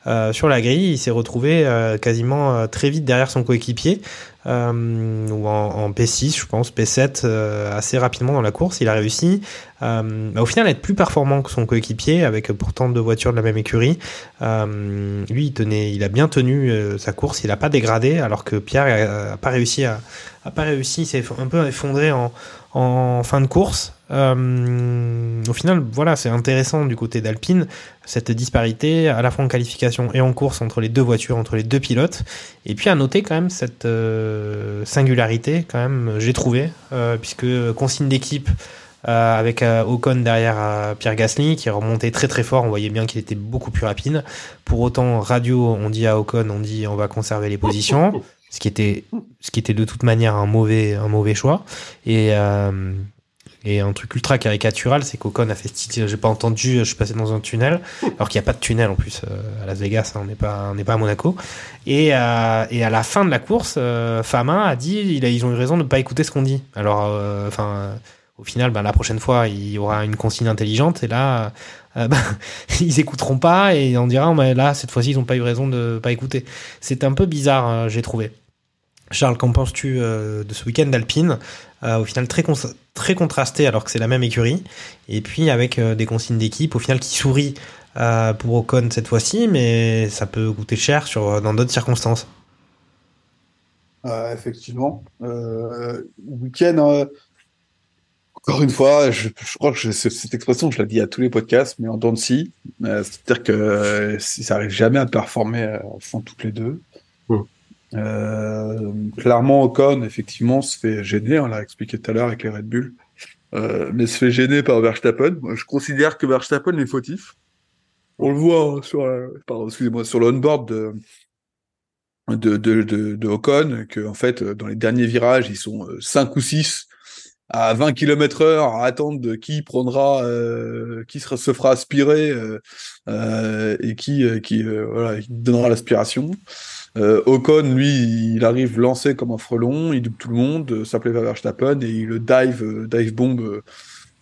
euh, sur la grille, il s'est retrouvé euh, quasiment euh, très vite derrière son coéquipier. Euh, ou en, en P six, je pense, P sept, euh, assez rapidement dans la course. Il a réussi euh, bah, au final à être plus performant que son coéquipier, avec pourtant deux voitures de la même écurie. Euh, lui, il, tenait, il a bien tenu euh, sa course, il n'a pas dégradé, alors que Pierre n'a pas réussi, à, a pas réussi, il s'est un peu effondré en, en fin de course. Euh, au final, voilà, c'est intéressant du côté d'Alpine, cette disparité à la fois en qualification et en course entre les deux voitures, entre les deux pilotes. Et puis à noter quand même cette euh, singularité quand même, j'ai trouvé, euh, puisque consigne d'équipe euh, avec euh, Ocon derrière euh, Pierre Gasly qui remontait très très fort, on voyait bien qu'il était beaucoup plus rapide. Pour autant, radio, on dit à Ocon, on dit on va conserver les positions, ce qui était, ce qui était de toute manière un mauvais, un mauvais choix. Et euh, Et un truc ultra caricatural, c'est qu'Ocon a fait style, j'ai pas entendu, je suis passé dans un tunnel, alors qu'il n'y a pas de tunnel en plus euh, à Las Vegas, hein, on n'est pas, on n'est pas à Monaco. Et, euh, et à la fin de la course, euh, Fama a dit, il a, ils ont eu raison de ne pas écouter ce qu'on dit. Alors, enfin, euh, euh, au final, bah, la prochaine fois, il y aura une consigne intelligente, et là, euh, bah, ils écouteront pas, et on dira, oh, bah, là, cette fois-ci, ils n'ont pas eu raison de pas écouter. C'est un peu bizarre, euh, j'ai trouvé. Charles, qu'en penses-tu euh, de ce week-end d'Alpine? Euh, au final, très, con- très contrasté, alors que c'est la même écurie. Et puis, avec euh, des consignes d'équipe, au final, qui sourit euh, pour Ocon cette fois-ci, mais ça peut coûter cher sur, dans d'autres circonstances. Euh, effectivement. Euh, week-end, euh, encore une fois, je, je crois que je, cette expression, je la dis à tous les podcasts, mais en dents de scie. Euh, c'est-à-dire que euh, ça n'arrive jamais à performer euh, en fond toutes les deux. Mmh. Euh, clairement, Ocon, effectivement, se fait gêner, on l'a expliqué tout à l'heure avec les Red Bull, euh, mais se fait gêner par Verstappen. Moi, je considère que Verstappen est fautif. On le voit sur, la, pardon, excusez-moi, sur l'onboard de, de, de, de, de Ocon, que, en fait, dans les derniers virages, ils sont cinq ou six à vingt kilomètres heure à attendre qui prendra, euh, qui sera, se fera aspirer, euh, euh, et qui, euh, qui, euh, voilà, qui donnera l'aspiration. Euh, Ocon, lui, il arrive lancé comme un frelon, il double tout le monde, euh, ça plaît pas Verstappen, et il le dive, euh, dive bombe euh,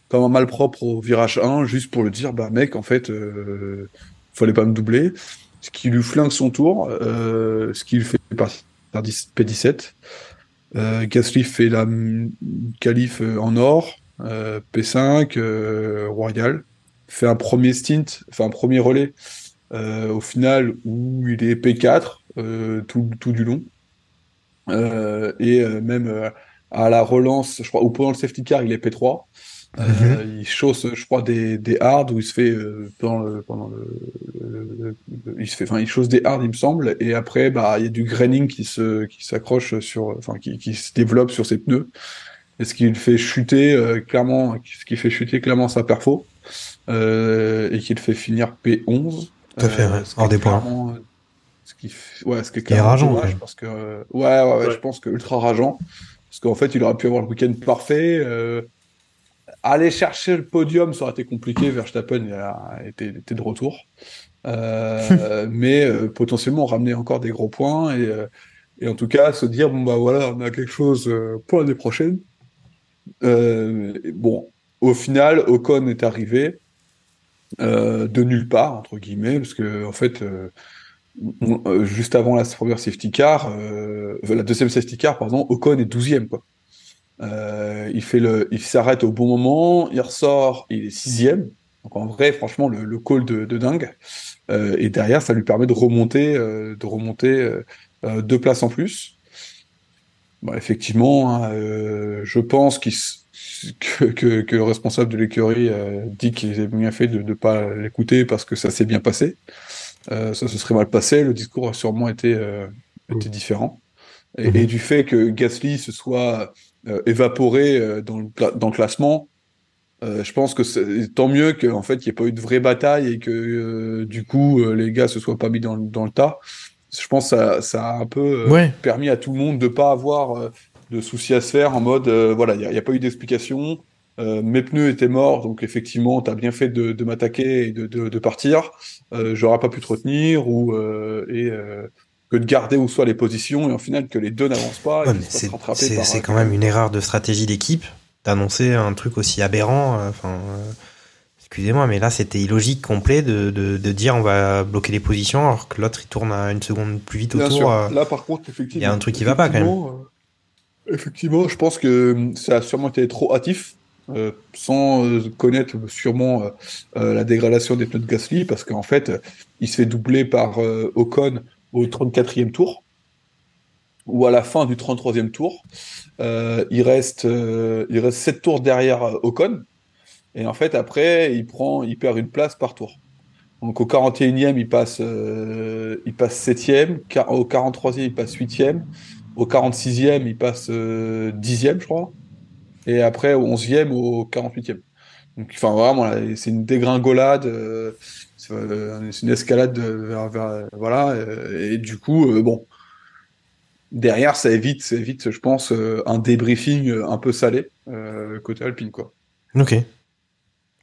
comme un malpropre au virage un, juste pour le dire, bah mec, en fait, euh, fallait pas me doubler, ce qui lui flingue son tour, euh, ce qui lui fait partie par P dix-sept. Euh, Gasly fait la m- qualif en or, euh, P cinq, euh, Royal, fait un premier stint, enfin un premier relais, euh, au final où il est P quatre, Euh, tout, tout du long, euh, et euh, même euh, à la relance, je crois, ou pendant le safety car, il est P trois, euh, mm-hmm. Il chausse, je crois, des, des hards où il se fait euh, pendant le, pendant le, le, le il se fait, enfin, il chausse des hards, il me semble, et après, bah, il y a du graining qui se, qui s'accroche sur, enfin, qui, qui se développe sur ses pneus, et ce qui le fait chuter euh, clairement, ce qui fait chuter clairement sa perfo, euh, et qui le fait finir P onze. Tout à fait, euh, ouais. Hors des points. F... Ouais, ce qui est rageant, ouais, parce que euh... ouais, ouais, ouais, ouais, je pense que ultra rageant, parce qu'en fait, il aurait pu avoir le week-end parfait. Euh... Aller chercher le podium, ça aurait été compliqué. Verstappen il était, il était de retour, euh... mais euh, potentiellement ramener encore des gros points et, euh... et en tout cas se dire bon bah voilà, on a quelque chose euh, pour l'année prochaine. Euh... Bon, au final, Ocon est arrivé euh, de nulle part entre guillemets, parce que en fait. Euh... Juste avant la première safety car, euh, la deuxième safety car, pardon, Ocon est douzième, quoi. Euh, il fait le, il s'arrête au bon moment, il ressort, il est sixième. Donc en vrai, franchement, le, le call de, de dingue. Euh, et derrière, ça lui permet de remonter, euh, de remonter euh, deux places en plus. Bah, effectivement, hein, euh, je pense qu'il s- Que, que, que le responsable de l'écurie euh, dit qu'il est bien fait de ne pas l'écouter parce que ça s'est bien passé. Euh, ça se serait mal passé, le discours a sûrement été, euh, été différent. Et, et du fait que Gasly se soit euh, évaporé euh, dans, le, dans le classement, euh, je pense que c'est, tant mieux qu'en fait, il n'y ait pas eu de vraie bataille et que euh, du coup, euh, les gars ne se soient pas mis dans, dans le tas. Je pense que ça, ça a un peu euh, ouais. permis à tout le monde de ne pas avoir... Euh, de soucis à se faire en mode euh, voilà, il n'y a, a pas eu d'explication, euh, mes pneus étaient morts, donc effectivement t'as bien fait de, de m'attaquer et de, de, de partir, euh, j'aurais pas pu te retenir, ou euh, et euh, que de garder où soient les positions, et en final que les deux n'avancent pas. Ouais, c'est pas c'est, par, c'est quand euh, même une erreur de stratégie d'équipe d'annoncer un truc aussi aberrant, enfin euh, euh, excusez-moi, mais là c'était illogique complet de, de, de dire on va bloquer les positions alors que l'autre il tourne à une seconde plus vite bien autour. Euh, là par contre effectivement il y a un truc qui va pas quand même. Euh, effectivement, je pense que ça a sûrement été trop hâtif, euh, sans euh, connaître sûrement euh, euh, la dégradation des pneus de Gasly, parce qu'en fait euh, il se fait doubler par euh, Ocon au trente-quatrième tour, ou à la fin du trente-troisième tour. Euh, il reste euh, il reste sept tours derrière euh, Ocon, et en fait après il prend il perd une place par tour. Donc au quarante et unième il passe euh, il passe septième, au quarante-troisième il passe huitième, au quarante-sixième il passe euh, dixième je crois, et après au onzième, au quarante-huitième. Donc enfin vraiment là, c'est une dégringolade, euh, c'est une escalade vers, vers voilà, et, et du coup euh, bon derrière, ça évite, ça évite, je pense, euh, un débriefing un peu salé euh, côté Alpine, quoi. Ok.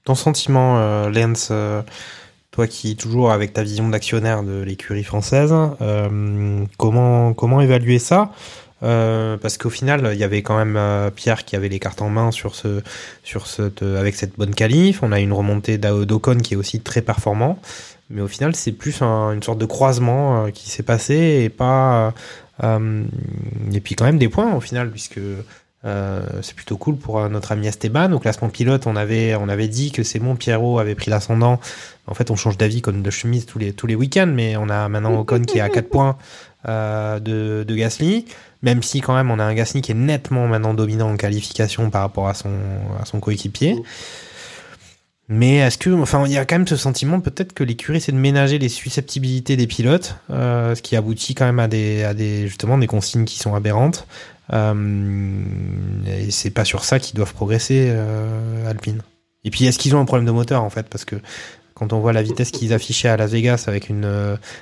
Ton sentiment, euh, Lance, euh, toi qui toujours avec ta vision d'actionnaire de l'écurie française, euh, comment comment évaluer ça ? Euh, parce qu'au final, il y avait quand même euh, Pierre qui avait les cartes en main sur ce, sur cette, euh, avec cette bonne qualif. On a une remontée d'Ocon qui est aussi très performant, mais au final, c'est plus un, une sorte de croisement euh, qui s'est passé, et pas. Euh, Euh, et puis quand même des points au final, puisque euh, c'est plutôt cool pour euh, notre ami Esteban. Au classement pilote, on avait, on avait dit que c'est bon, Pierrot avait pris l'ascendant. En fait, on change d'avis comme de chemise tous les, tous les week-ends, mais on a maintenant Ocon qui est à quatre points euh, de, de Gasly, même si quand même on a un Gasly qui est nettement maintenant dominant en qualification par rapport à son, à son coéquipier. Mais est-ce que, enfin, il y a quand même ce sentiment peut-être que l'écurie c'est de ménager les susceptibilités des pilotes, euh, ce qui aboutit quand même à des, à des, justement, des consignes qui sont aberrantes. Euh, et c'est pas sur ça qu'ils doivent progresser, euh, Alpine. Et puis, est-ce qu'ils ont un problème de moteur en fait, parce que quand on voit la vitesse qu'ils affichaient à Las Vegas avec une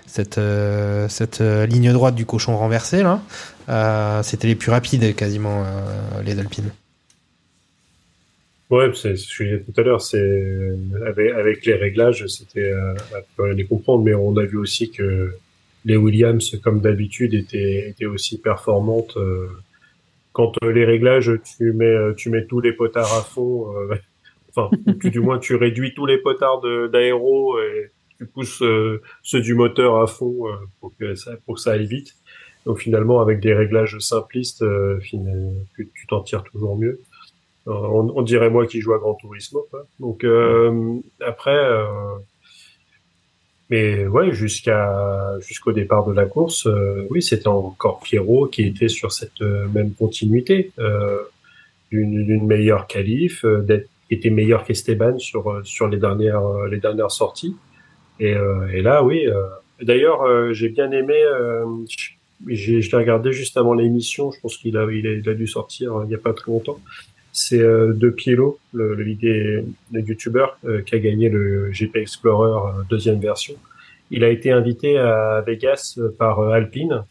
cette euh, cette euh, ligne droite du cochon renversé là, euh, c'était les plus rapides quasiment euh, les Alpines. Ouais, c'est ce que je disais tout à l'heure, c'est avec, avec les réglages, c'était à euh, les comprendre, mais on a vu aussi que les Williams, comme d'habitude, étaient, étaient aussi performantes. Euh, quand euh, les réglages, tu mets, tu mets tous les potards à fond, euh, enfin, tu, du moins, tu réduis tous les potards de, d'aéro et tu pousses euh, ceux du moteur à fond euh, pour que ça, pour que ça aille vite. Donc finalement, avec des réglages simplistes, euh, tu, tu t'en tires toujours mieux. On, on dirait moi qui joue à Gran Turismo, quoi. Donc euh, après, euh, mais ouais, jusqu'à jusqu'au départ de la course, euh, oui, c'était encore Pierrot qui était sur cette euh, même continuité euh, d'une, d'une meilleure qualif, euh, d'être était meilleur qu'Esteban sur sur les dernières les dernières sorties. Et, euh, et là, oui. Euh, d'ailleurs, euh, j'ai bien aimé. Euh, j'ai, je l'ai regardé juste avant l'émission. Je pense qu'il a il a, il a dû sortir il y a pas très longtemps. C'est euh, De Pielo, le, le, le, le youtubeur euh, qui a gagné le G P Explorer euh, deuxième version. Il a été invité à Vegas euh, par euh, Alpine,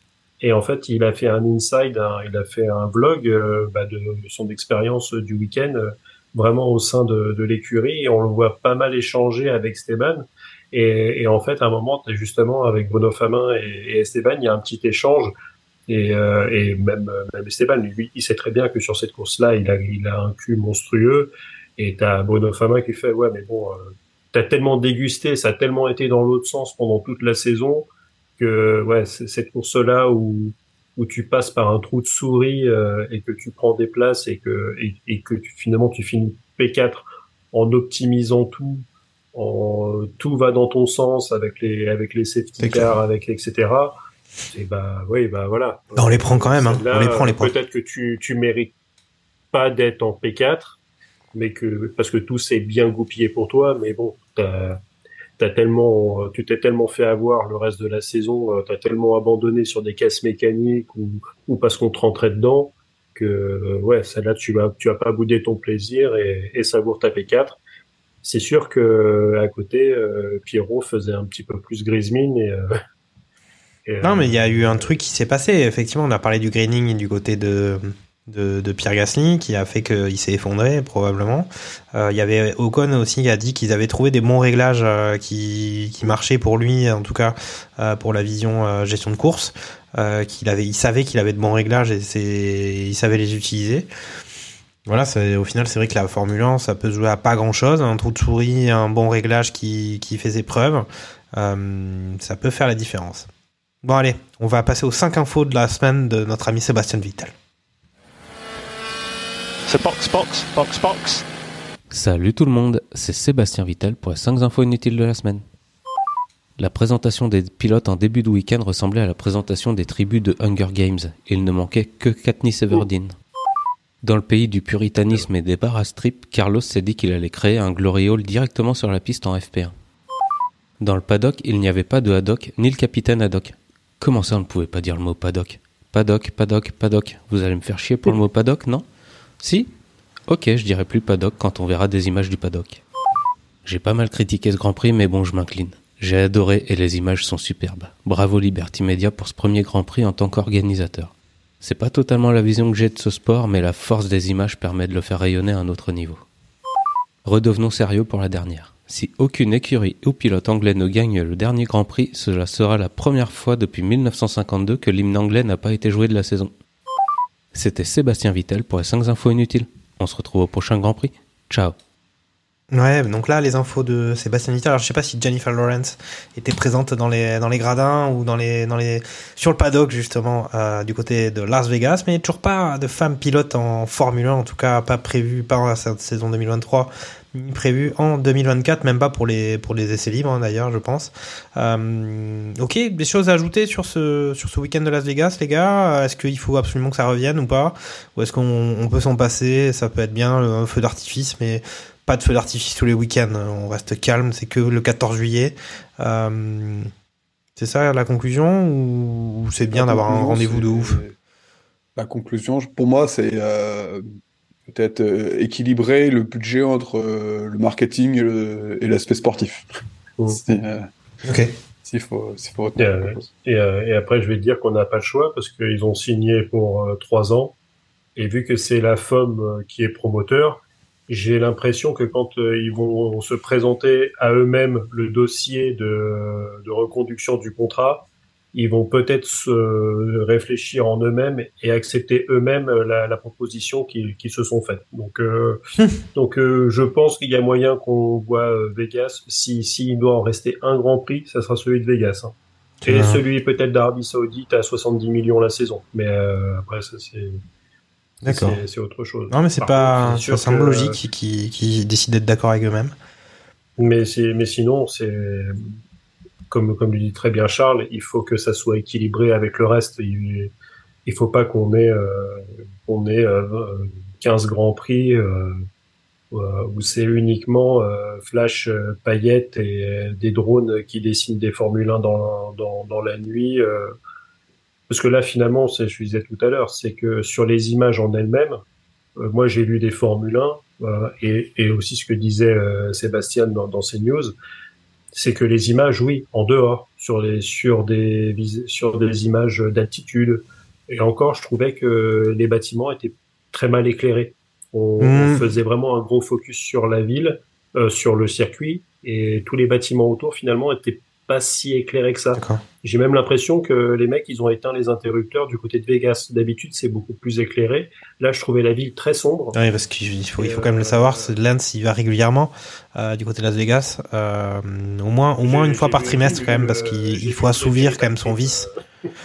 et en fait, il a fait un inside, hein, il a fait un vlog euh, bah, de, de son expérience euh, du week-end, euh, vraiment au sein de, de l'écurie, et on le voit pas mal échanger avec Esteban. Et, et en fait, à un moment, t'es justement avec Bruno Famin et, et Esteban, il y a un petit échange. Et, euh, et même, même Esteban, lui, il sait très bien que sur cette course-là, il a, il a un cul monstrueux. Et t'as Bruno Famin qui fait, ouais, mais bon, euh, t'as tellement dégusté, ça a tellement été dans l'autre sens pendant toute la saison que, ouais, c'est, cette course-là où, où tu passes par un trou de souris euh, et que tu prends des places et que, et, et que tu, finalement tu finis P quatre en optimisant tout, en tout va dans ton sens avec les, avec les safety cars, avec et cetera. Et bah oui, bah voilà. Bah on les prend quand même, hein. Là, on les prend, les points. Peut-être que tu tu mérites pas d'être en P quatre, mais que parce que tout s'est bien goupillé pour toi, mais bon, t'as t'as tellement tu t'es tellement fait avoir le reste de la saison, t'as tellement abandonné sur des casses mécaniques ou ou parce qu'on te rentrait dedans que ouais, celle-là tu vas tu vas pas bouder ton plaisir et, et savoir ta P quatre. C'est sûr que à côté, euh, Pierrot faisait un petit peu plus grise mine et. Euh, Non, mais il y a eu un truc qui s'est passé. Effectivement, on a parlé du greening du côté de, de, de Pierre Gasly qui a fait qu'il s'est effondré probablement. Euh, il y avait Ocon aussi qui a dit qu'ils avaient trouvé des bons réglages euh, qui, qui marchaient pour lui, en tout cas euh, pour la vision euh, gestion de course. Euh, qu'il avait, il savait qu'il avait de bons réglages et c'est, il savait les utiliser. Voilà, c'est, au final, c'est vrai que la Formule un, ça peut se jouer à pas grand-chose. Un trou de souris, un bon réglage qui, qui fait ses preuves, euh, ça peut faire la différence. Bon, allez, on va passer aux cinq infos de la semaine de notre ami Sébastien Vettel. C'est Box, Box, Box, Box. Salut tout le monde, c'est Sébastien Vettel pour les cinq infos inutiles de la semaine. La présentation des pilotes en début de week-end ressemblait à la présentation des tribus de Hunger Games. Il ne manquait que Katniss Everdeen. Dans le pays du puritanisme et des bars à strip, Carlos s'est dit qu'il allait créer un glory hole directement sur la piste en F P un. Dans le paddock, il n'y avait pas de Haddock, ni le capitaine Haddock. Comment ça, on ne pouvait pas dire le mot paddock ? Paddock, paddock, paddock. Vous allez me faire chier pour le mot paddock, non ? Si ? Ok, je dirai plus paddock quand on verra des images du paddock. J'ai pas mal critiqué ce Grand Prix, mais bon, je m'incline. J'ai adoré et les images sont superbes. Bravo Liberty Media pour ce premier Grand Prix en tant qu'organisateur. C'est pas totalement la vision que j'ai de ce sport, mais la force des images permet de le faire rayonner à un autre niveau. Redevenons sérieux pour la dernière. Si aucune écurie ou pilote anglais ne gagne le dernier Grand Prix, cela sera la première fois depuis dix-neuf cent cinquante-deux que l'hymne anglais n'a pas été joué de la saison. C'était Sébastien Vettel pour les cinq infos inutiles. On se retrouve au prochain Grand Prix. Ciao. Ouais, donc là, les infos de Sébastien Vettel. Alors, je sais pas si Jennifer Lawrence était présente dans les, dans les gradins ou dans les, dans les, sur le paddock, justement, euh, du côté de Las Vegas, mais toujours pas de femme pilote en Formule un, en tout cas, pas prévu, pas en cette saison deux mille vingt-trois, ni prévu en deux mille vingt-quatre, même pas pour les, pour les essais libres, hein, d'ailleurs, je pense. Euh, ok, des choses à ajouter sur ce, sur ce week-end de Las Vegas, les gars? Est-ce qu'il faut absolument que ça revienne ou pas? Ou est-ce qu'on, on peut s'en passer? Ça peut être bien, un feu d'artifice, mais pas de feu d'artifice tous les week-ends, on reste calme, c'est que le quatorze juillet. Euh, c'est ça la conclusion ou c'est bien d'avoir un rendez-vous de ouf ? La conclusion, pour moi, c'est euh, peut-être euh, équilibrer le budget entre euh, le marketing et, le, et l'aspect sportif. Mmh. C'est, euh, ok. S'il faut, s'il faut retenir et, quelque chose. Et, et après, je vais te dire qu'on n'a pas le choix parce qu'ils ont signé pour trois euh, ans et vu que c'est la F O M qui est promoteur, j'ai l'impression que quand euh, ils vont se présenter à eux-mêmes le dossier de, de reconduction du contrat, ils vont peut-être se réfléchir en eux-mêmes et accepter eux-mêmes la, la proposition qui, qui se sont faite. Donc, euh, donc euh, je pense qu'il y a moyen qu'on voit Vegas. Si, si il doit en rester un Grand Prix, ça sera celui de Vegas. Hein. Et ah. celui peut-être d'Arabie Saoudite à soixante-dix millions la saison. Mais euh, après, ça c'est... D'accord. C'est, c'est autre chose. Non, mais c'est Par pas. Contre, c'est ça semble que, logique euh, qui, qui décide d'être d'accord avec eux-mêmes. Mais, c'est, mais sinon, c'est. Comme, comme le dit très bien Charles, il faut que ça soit équilibré avec le reste. Il ne faut pas qu'on ait, euh, qu'on ait euh, quinze grands prix euh, où c'est uniquement euh, flash, euh, paillettes et euh, des drones qui dessinent des Formule un dans, dans, dans la nuit. Euh, Parce que là, finalement, c'est, je disais tout à l'heure, c'est que sur les images en elles-mêmes, euh, moi, j'ai lu des Formule un euh, et, et aussi ce que disait euh, Sébastien dans, dans ses news, c'est que les images, oui, en dehors, sur, les, sur, des, sur des images d'altitude. Et encore, je trouvais que les bâtiments étaient très mal éclairés. On, mmh. on faisait vraiment un gros focus sur la ville, euh, sur le circuit, et tous les bâtiments autour, finalement, étaient pas si éclairé que ça. D'accord. J'ai même l'impression que les mecs, ils ont éteint les interrupteurs du côté de Vegas. D'habitude, c'est beaucoup plus éclairé. Là, je trouvais la ville très sombre. Oui, parce qu'il faut, il faut quand même euh, le savoir, c'est Lance, il va régulièrement euh, du côté de Las Vegas, euh, au moins, au moins une fois par trimestre quand même, parce qu'il faut assouvir quand même son vice.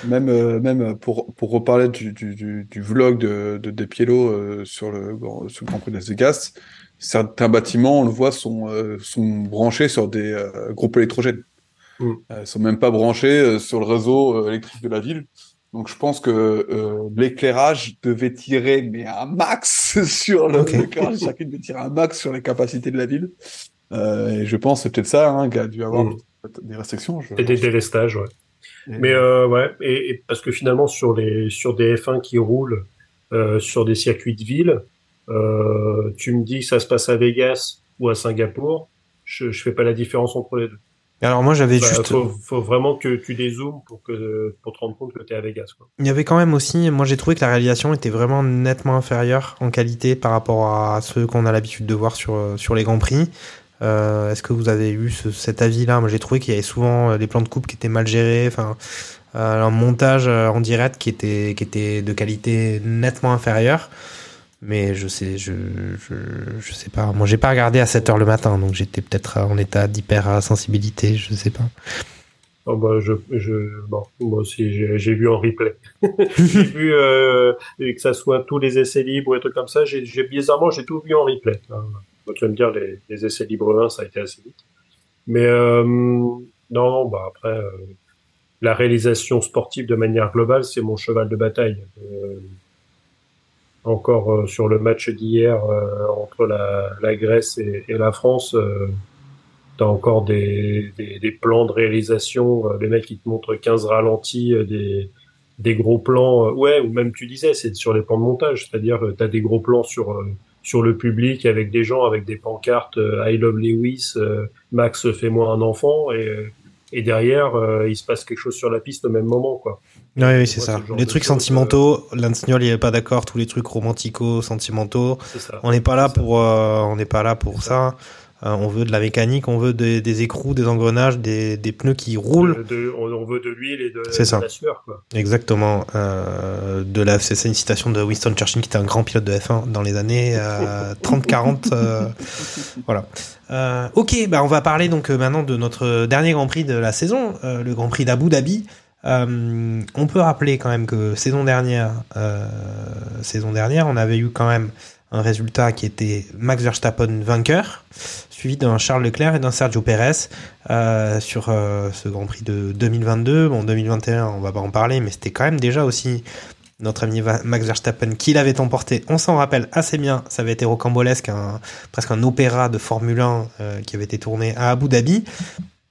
Même, euh, même pour, pour reparler du, du, du, du vlog de, de, de Piello euh, sur, le, sur le Grand Prix de Las Vegas, certains bâtiments, on le voit, sont, euh, sont branchés sur des euh, groupes électrogènes. Mmh. Euh, sont même pas branchés euh, sur le réseau euh, électrique de la ville. Donc je pense que euh, l'éclairage devait tirer mais un max sur le okay. l'éclairage chacun devait tirer un max sur les capacités de la ville. Euh, et je pense c'est peut-être ça hein, qu'il y a dû avoir mmh. des restrictions. Je... Et des délestages, ouais. Et... Mais euh, ouais, et, et parce que finalement sur les sur des F un qui roulent euh, sur des circuits de ville, euh, tu me dis que ça se passe à Vegas ou à Singapour, je je fais pas la différence entre les deux. Alors moi j'avais bah, juste... Faut, faut vraiment que tu dézoomes pour, que, pour te rendre compte que t'es à Vegas, quoi. Il y avait quand même aussi... Moi j'ai trouvé que la réalisation était vraiment nettement inférieure en qualité par rapport à ceux qu'on a l'habitude de voir sur, sur les Grands Prix. Euh, est-ce que vous avez eu ce, cet avis-là? Moi j'ai trouvé qu'il y avait souvent les plans de coupe qui étaient mal gérés, enfin euh, un montage en direct qui était, qui était de qualité nettement inférieure. Mais je sais, je, je, je sais pas. Moi, j'ai pas regardé à sept heures le matin, donc j'étais peut-être en état d'hypersensibilité, je sais pas. Oh bah je, je, bon, moi aussi, j'ai, j'ai vu en replay. J'ai vu, euh, que ça soit tous les essais libres et trucs comme ça, j'ai, j'ai bizarrement, j'ai tout vu en replay. Hein. Donc, tu vas me dire, les, les essais libres un, ça a été assez vite. Mais, euh, non, bah après, euh, la réalisation sportive de manière globale, c'est mon cheval de bataille. Euh, Encore euh, sur le match d'hier euh, entre la, la Grèce et, et la France, euh, t'as encore des, des, des plans de réalisation. Euh, les mecs, ils te montrent quinze ralentis, euh, des, des gros plans. Euh, ouais, ou même tu disais, c'est sur les plans de montage. C'est-à-dire, euh, t'as des gros plans sur, euh, sur le public avec des gens avec des pancartes euh, I love Lewis, euh, Max fais-moi un enfant. Et, euh, et derrière, euh, il se passe quelque chose sur la piste au même moment, quoi. Oui, oui, c'est ça. Les trucs sentimentaux, Lance Niole, il n'est pas d'accord. Tous les trucs romantico, sentimentaux. On n'est pas là pour, euh, on n'est pas là pour ça. Euh, on veut de la mécanique, on veut des, des écrous, des engrenages, des, des pneus qui roulent. De, de, on veut de l'huile et de, de la sueur, quoi. Exactement. Euh, de la, c'est une citation de Winston Churchill qui était un grand pilote de F un dans les années euh, trente quarante. Euh, voilà. Euh, ok, bah on va parler donc maintenant de notre dernier Grand Prix de la saison, euh, le Grand Prix d'Abu Dhabi. Euh, on peut rappeler quand même que saison dernière, euh, saison dernière, on avait eu quand même un résultat qui était Max Verstappen vainqueur, suivi d'un Charles Leclerc et d'un Sergio Pérez euh, sur euh, ce Grand Prix de deux mille vingt-deux. Bon, deux mille vingt et un, on va pas en parler, mais c'était quand même déjà aussi notre ami Max Verstappen qui l'avait emporté. On s'en rappelle assez bien, ça avait été rocambolesque, un, presque un opéra de Formule un euh, qui avait été tourné à Abu Dhabi.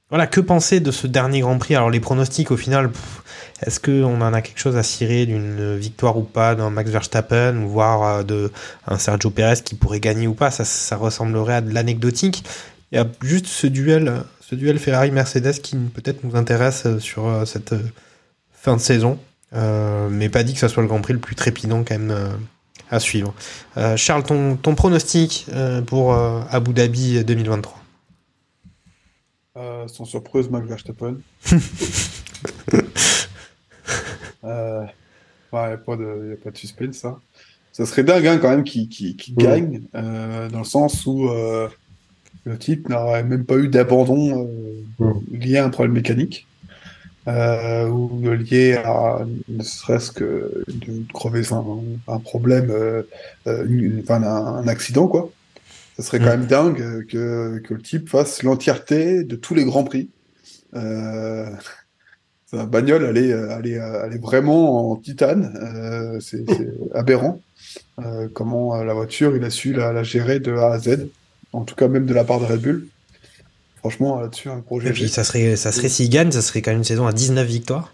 Voilà, que penser de ce dernier Grand Prix? Alors les pronostics, au final, pff, est-ce qu'on en a quelque chose à cirer d'une victoire ou pas d'un Max Verstappen, ou voire d'un Sergio Pérez qui pourrait gagner ou pas? Ça, ça ressemblerait à de l'anecdotique. Il y a juste ce duel, ce duel Ferrari-Mercedes qui peut-être nous intéresse sur cette fin de saison, euh, mais pas dit que ça soit le Grand Prix le plus trépidant quand même euh, à suivre. Euh, Charles, ton, ton pronostic euh, pour euh, Abu Dhabi deux mille vingt-trois? Euh, sans surprise, Max Verstappen. euh, bah, y a pas de, y a pas de suspense, hein. Ça serait dingue, hein, quand même, qu'il, qu'il, qu'il mmh. gagne, euh, dans le sens où euh, le type n'aurait même pas eu d'abandon euh, mmh. lié à un problème mécanique, euh, ou lié à ne serait-ce que de crever un, un problème, euh, une, enfin, un, un accident, quoi. Ça serait quand même dingue que, que le type fasse l'entièreté de tous les Grands Prix. Euh, sa bagnole, elle est, elle, est, elle est vraiment en titane. Euh, c'est, c'est aberrant. Euh, comment la voiture, il a su la, la gérer de A à Z. En tout cas, même de la part de Red Bull. Franchement, là-dessus, un projet... Et puis, ça serait, ça serait, s'il gagne, ça serait quand même une saison à dix-neuf victoires.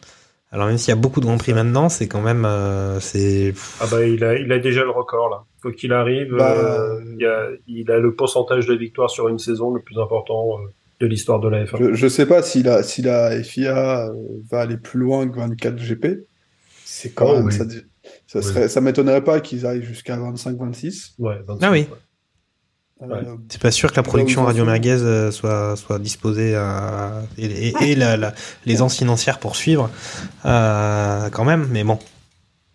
Alors, même s'il y a beaucoup de Grands Prix maintenant, c'est quand même... Euh, c'est... Ah bah, il a, il a déjà le record, là. Faut qu'il arrive, bah, euh, il, a, il a le pourcentage de victoires sur une saison le plus important euh, de l'histoire de la F un. Je ne sais pas si la, si la F I A euh, va aller plus loin que vingt-quatre G P. C'est quand oh, même... Oui. Ça, ça, serait, oui. Ça m'étonnerait pas qu'ils aillent jusqu'à vingt-cinq vingt-six. Ouais, vingt-cinq, ah oui. Ouais. Euh, c'est pas sûr que la production Radio Merguez soit, soit disposée à, et, et, et la, la, les ans financières pour suivre euh, quand même, mais bon.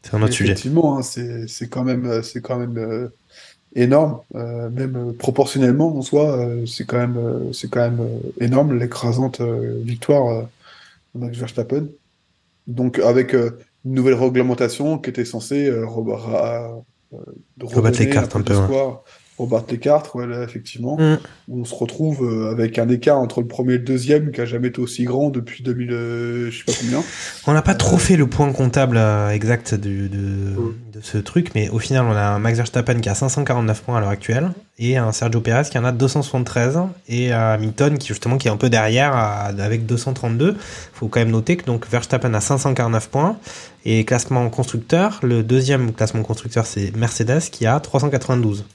C'est un autre sujet. Effectivement, hein, c'est, c'est quand même, c'est quand même euh, énorme, euh, même euh, proportionnellement en soi, euh, c'est quand même, euh, c'est quand même euh, énorme l'écrasante euh, victoire euh, de Max Verstappen. Donc avec euh, une nouvelle réglementation qui était censée euh, rebattre euh, les cartes un peu. Un peu ouais. Rebattre les cartes, ouais, là, effectivement. Mm. On se retrouve euh, avec un écart entre le premier et le deuxième qui a jamais été aussi grand depuis deux mille, euh, je sais pas combien. On n'a pas euh, trop fait le point comptable euh, exact du, de, mm. de ce truc, mais au final, on a un Max Verstappen qui a cinq cent quarante-neuf points à l'heure actuelle et un Sergio Pérez qui en a deux cent soixante-treize et un Hamilton qui justement qui est un peu derrière à, avec deux cent trente-deux. Faut quand même noter que donc Verstappen a cinq cent quarante-neuf points et classement constructeur, le deuxième classement constructeur c'est Mercedes qui a trois cent quatre-vingt-douze.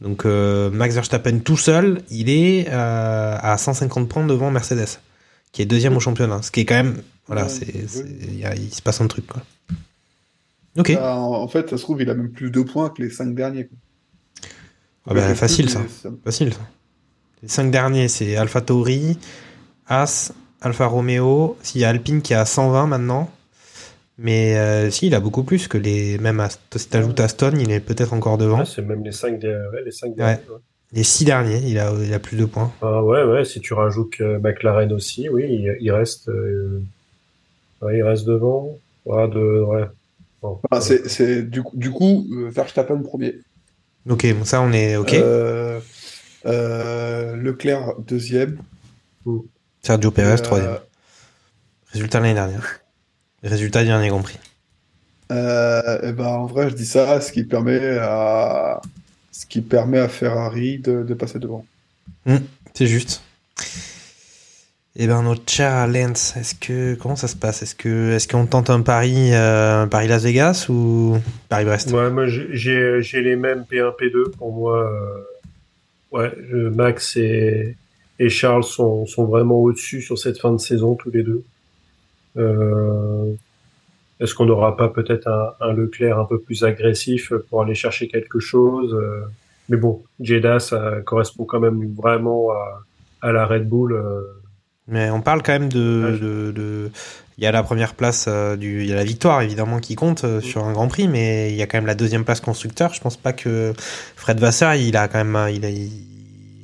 Donc euh, Max Verstappen tout seul, il est euh, à cent cinquante points devant Mercedes, qui est deuxième au championnat. Ce qui est quand même, voilà, c'est, c'est, y a, il se passe un truc, quoi. Ok. Bah, en fait, ça se trouve, il a même plus de points que les cinq derniers, quoi. Ah bah, facile, ça. ça. Facile, ça. Les cinq derniers, c'est AlphaTauri, As, Alfa Romeo. S'il y a Alpine qui est à cent vingt maintenant. Mais euh, si, il a beaucoup plus que les. Même à, si tu ajoutes Aston, il est peut-être encore devant. Ouais, c'est même les cinq des... ouais, les cinq derniers. Ouais. Ouais. Les six derniers, il a, il a plus de points. Ah ouais, ouais, si tu rajoutes McLaren aussi, oui, il, il reste. Euh... Ouais, il reste devant. Ouais, de... ouais. Bon, ah, ouais. C'est, c'est, du coup, du coup euh, Verstappen premier. Ok, bon, ça on est ok. Euh, euh, Leclerc deuxième. Oh. Sergio Pérez euh... troisième. Résultat l'année dernière. Résultat dernier Grand Prix. Euh, et ben en vrai je dis ça, ce qui permet à ce qui permet à Ferrari de, de passer devant. Mmh, c'est juste. Et ben notre cher Lance, est-ce que comment ça se passe? Est-ce que est-ce qu'on tente un pari euh, Paris Las Vegas ou Paris Brest? Ouais, moi j'ai j'ai les mêmes P un P deux pour moi. Euh, ouais, Max et et Charles sont sont vraiment au-dessus sur cette fin de saison tous les deux. Euh, est-ce qu'on n'aura pas peut-être un, un Leclerc un peu plus agressif pour aller chercher quelque chose? Mais bon, Jeddah, ça correspond quand même vraiment à, à la Red Bull. Mais on parle quand même de... Il ouais. de, de, y a la première place, il y a la victoire évidemment qui compte mmh. sur un Grand Prix, mais il y a quand même la deuxième place constructeur. Je pense pas que Fred Vasseur, il a quand même... Il a, il,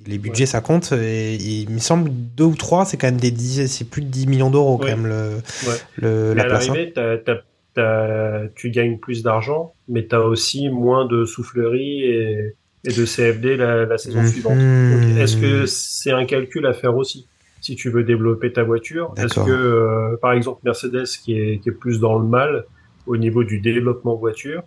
les budgets ouais. ça compte et il me semble deux ou trois c'est quand même des dix, c'est plus de dix millions d'euros quand ouais. même le, ouais. le la à place. À l'arrivée t'as, t'as, t'as, tu gagnes plus d'argent mais t'as aussi moins de soufflerie et, et de C F D la, la saison mmh. suivante. Donc, est-ce que c'est un calcul à faire aussi si tu veux développer ta voiture? D'accord. Est-ce que euh, par exemple Mercedes qui est, qui est plus dans le mal au niveau du développement voiture?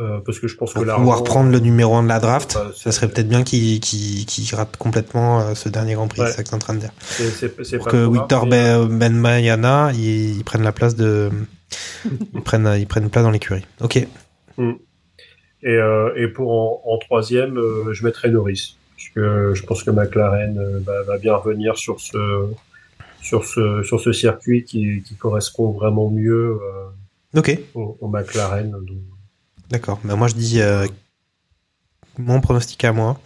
Euh, parce que je pense pour que pouvoir prendre le numéro un de la draft, bah, ça serait peut-être bien qu'il, qu'il, qu'il rate complètement euh, ce dernier Grand Prix, ouais. c'est ça que t'es en train de dire. C'est, c'est, c'est pour que Victor ben, Benmayana ils, ils prennent la place de, ils prennent, ils prennent place dans l'écurie. Ok. Mm. Et, euh, et pour en, en troisième, euh, je mettrai Norris, parce que je pense que McLaren euh, bah, va bien revenir sur ce, sur ce, sur ce circuit qui, qui correspond vraiment mieux euh, okay. au, au McLaren. Donc. D'accord, mais moi je dis euh, mon pronostic à moi,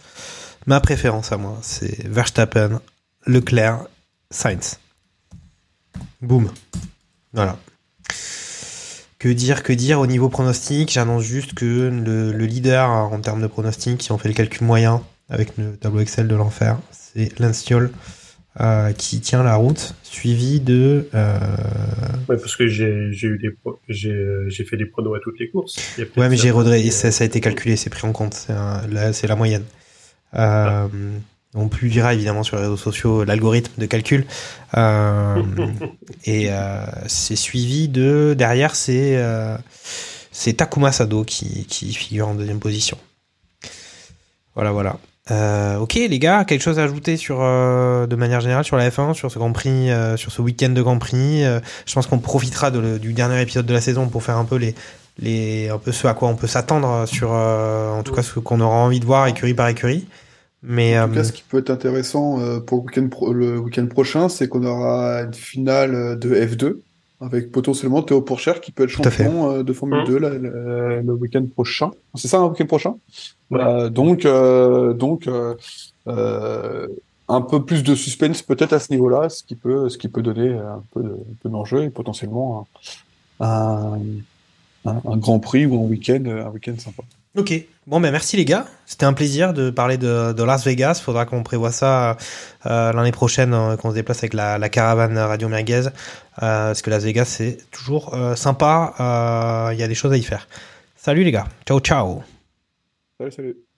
ma préférence à moi, c'est Verstappen, Leclerc, Sainz. Boum. Voilà. Que dire, que dire au niveau pronostic? J'annonce juste que le, le leader en termes de pronostic, si on fait le calcul moyen avec le tableau Excel de l'enfer, c'est Lance Niole. Euh, qui tient la route, suivi de. Euh... Ouais, parce que j'ai j'ai eu des pro- j'ai j'ai fait des pronos à toutes les courses. Il y a ouais, mais j'ai redré- et ça, ça a été calculé, c'est pris en compte. C'est un, là, c'est la moyenne. Euh, ah. On publiera évidemment sur les réseaux sociaux l'algorithme de calcul. Euh, et euh, c'est suivi de derrière, c'est euh, c'est Takuma Sado qui qui figure en deuxième position. Voilà, voilà. Euh, ok les gars, quelque chose à ajouter sur, euh, de manière générale sur la F un, sur ce Grand Prix, euh, sur ce week-end de Grand Prix? Euh, je pense qu'on profitera de le, du dernier épisode de la saison pour faire un peu les, les un peu ce à quoi on peut s'attendre sur, euh, en tout oui. cas ce qu'on aura envie de voir écurie par écurie. Mais en tout cas, euh, ce qui peut être intéressant euh, pour le week-end, pro- le week-end prochain, c'est qu'on aura une finale de F deux avec potentiellement Théo Pourchaire qui peut être champion de Formule deux là, le, le week-end prochain. C'est ça, un week-end prochain. Ouais. Euh, donc, euh, donc euh, euh, un peu plus de suspense peut-être à ce niveau-là, ce qui peut, ce qui peut donner un peu, de, un peu d'enjeu et potentiellement un, un, un Grand Prix ou un week-end, un week-end sympa. Ok, bon ben merci les gars, c'était un plaisir de parler de, de Las Vegas. Faudra qu'on prévoie ça euh, l'année prochaine, euh, qu'on se déplace avec la, la caravane Radio Merguez, euh, parce que Las Vegas c'est toujours euh, sympa, il euh, y a des choses à y faire. Salut les gars, ciao ciao. Salut salut.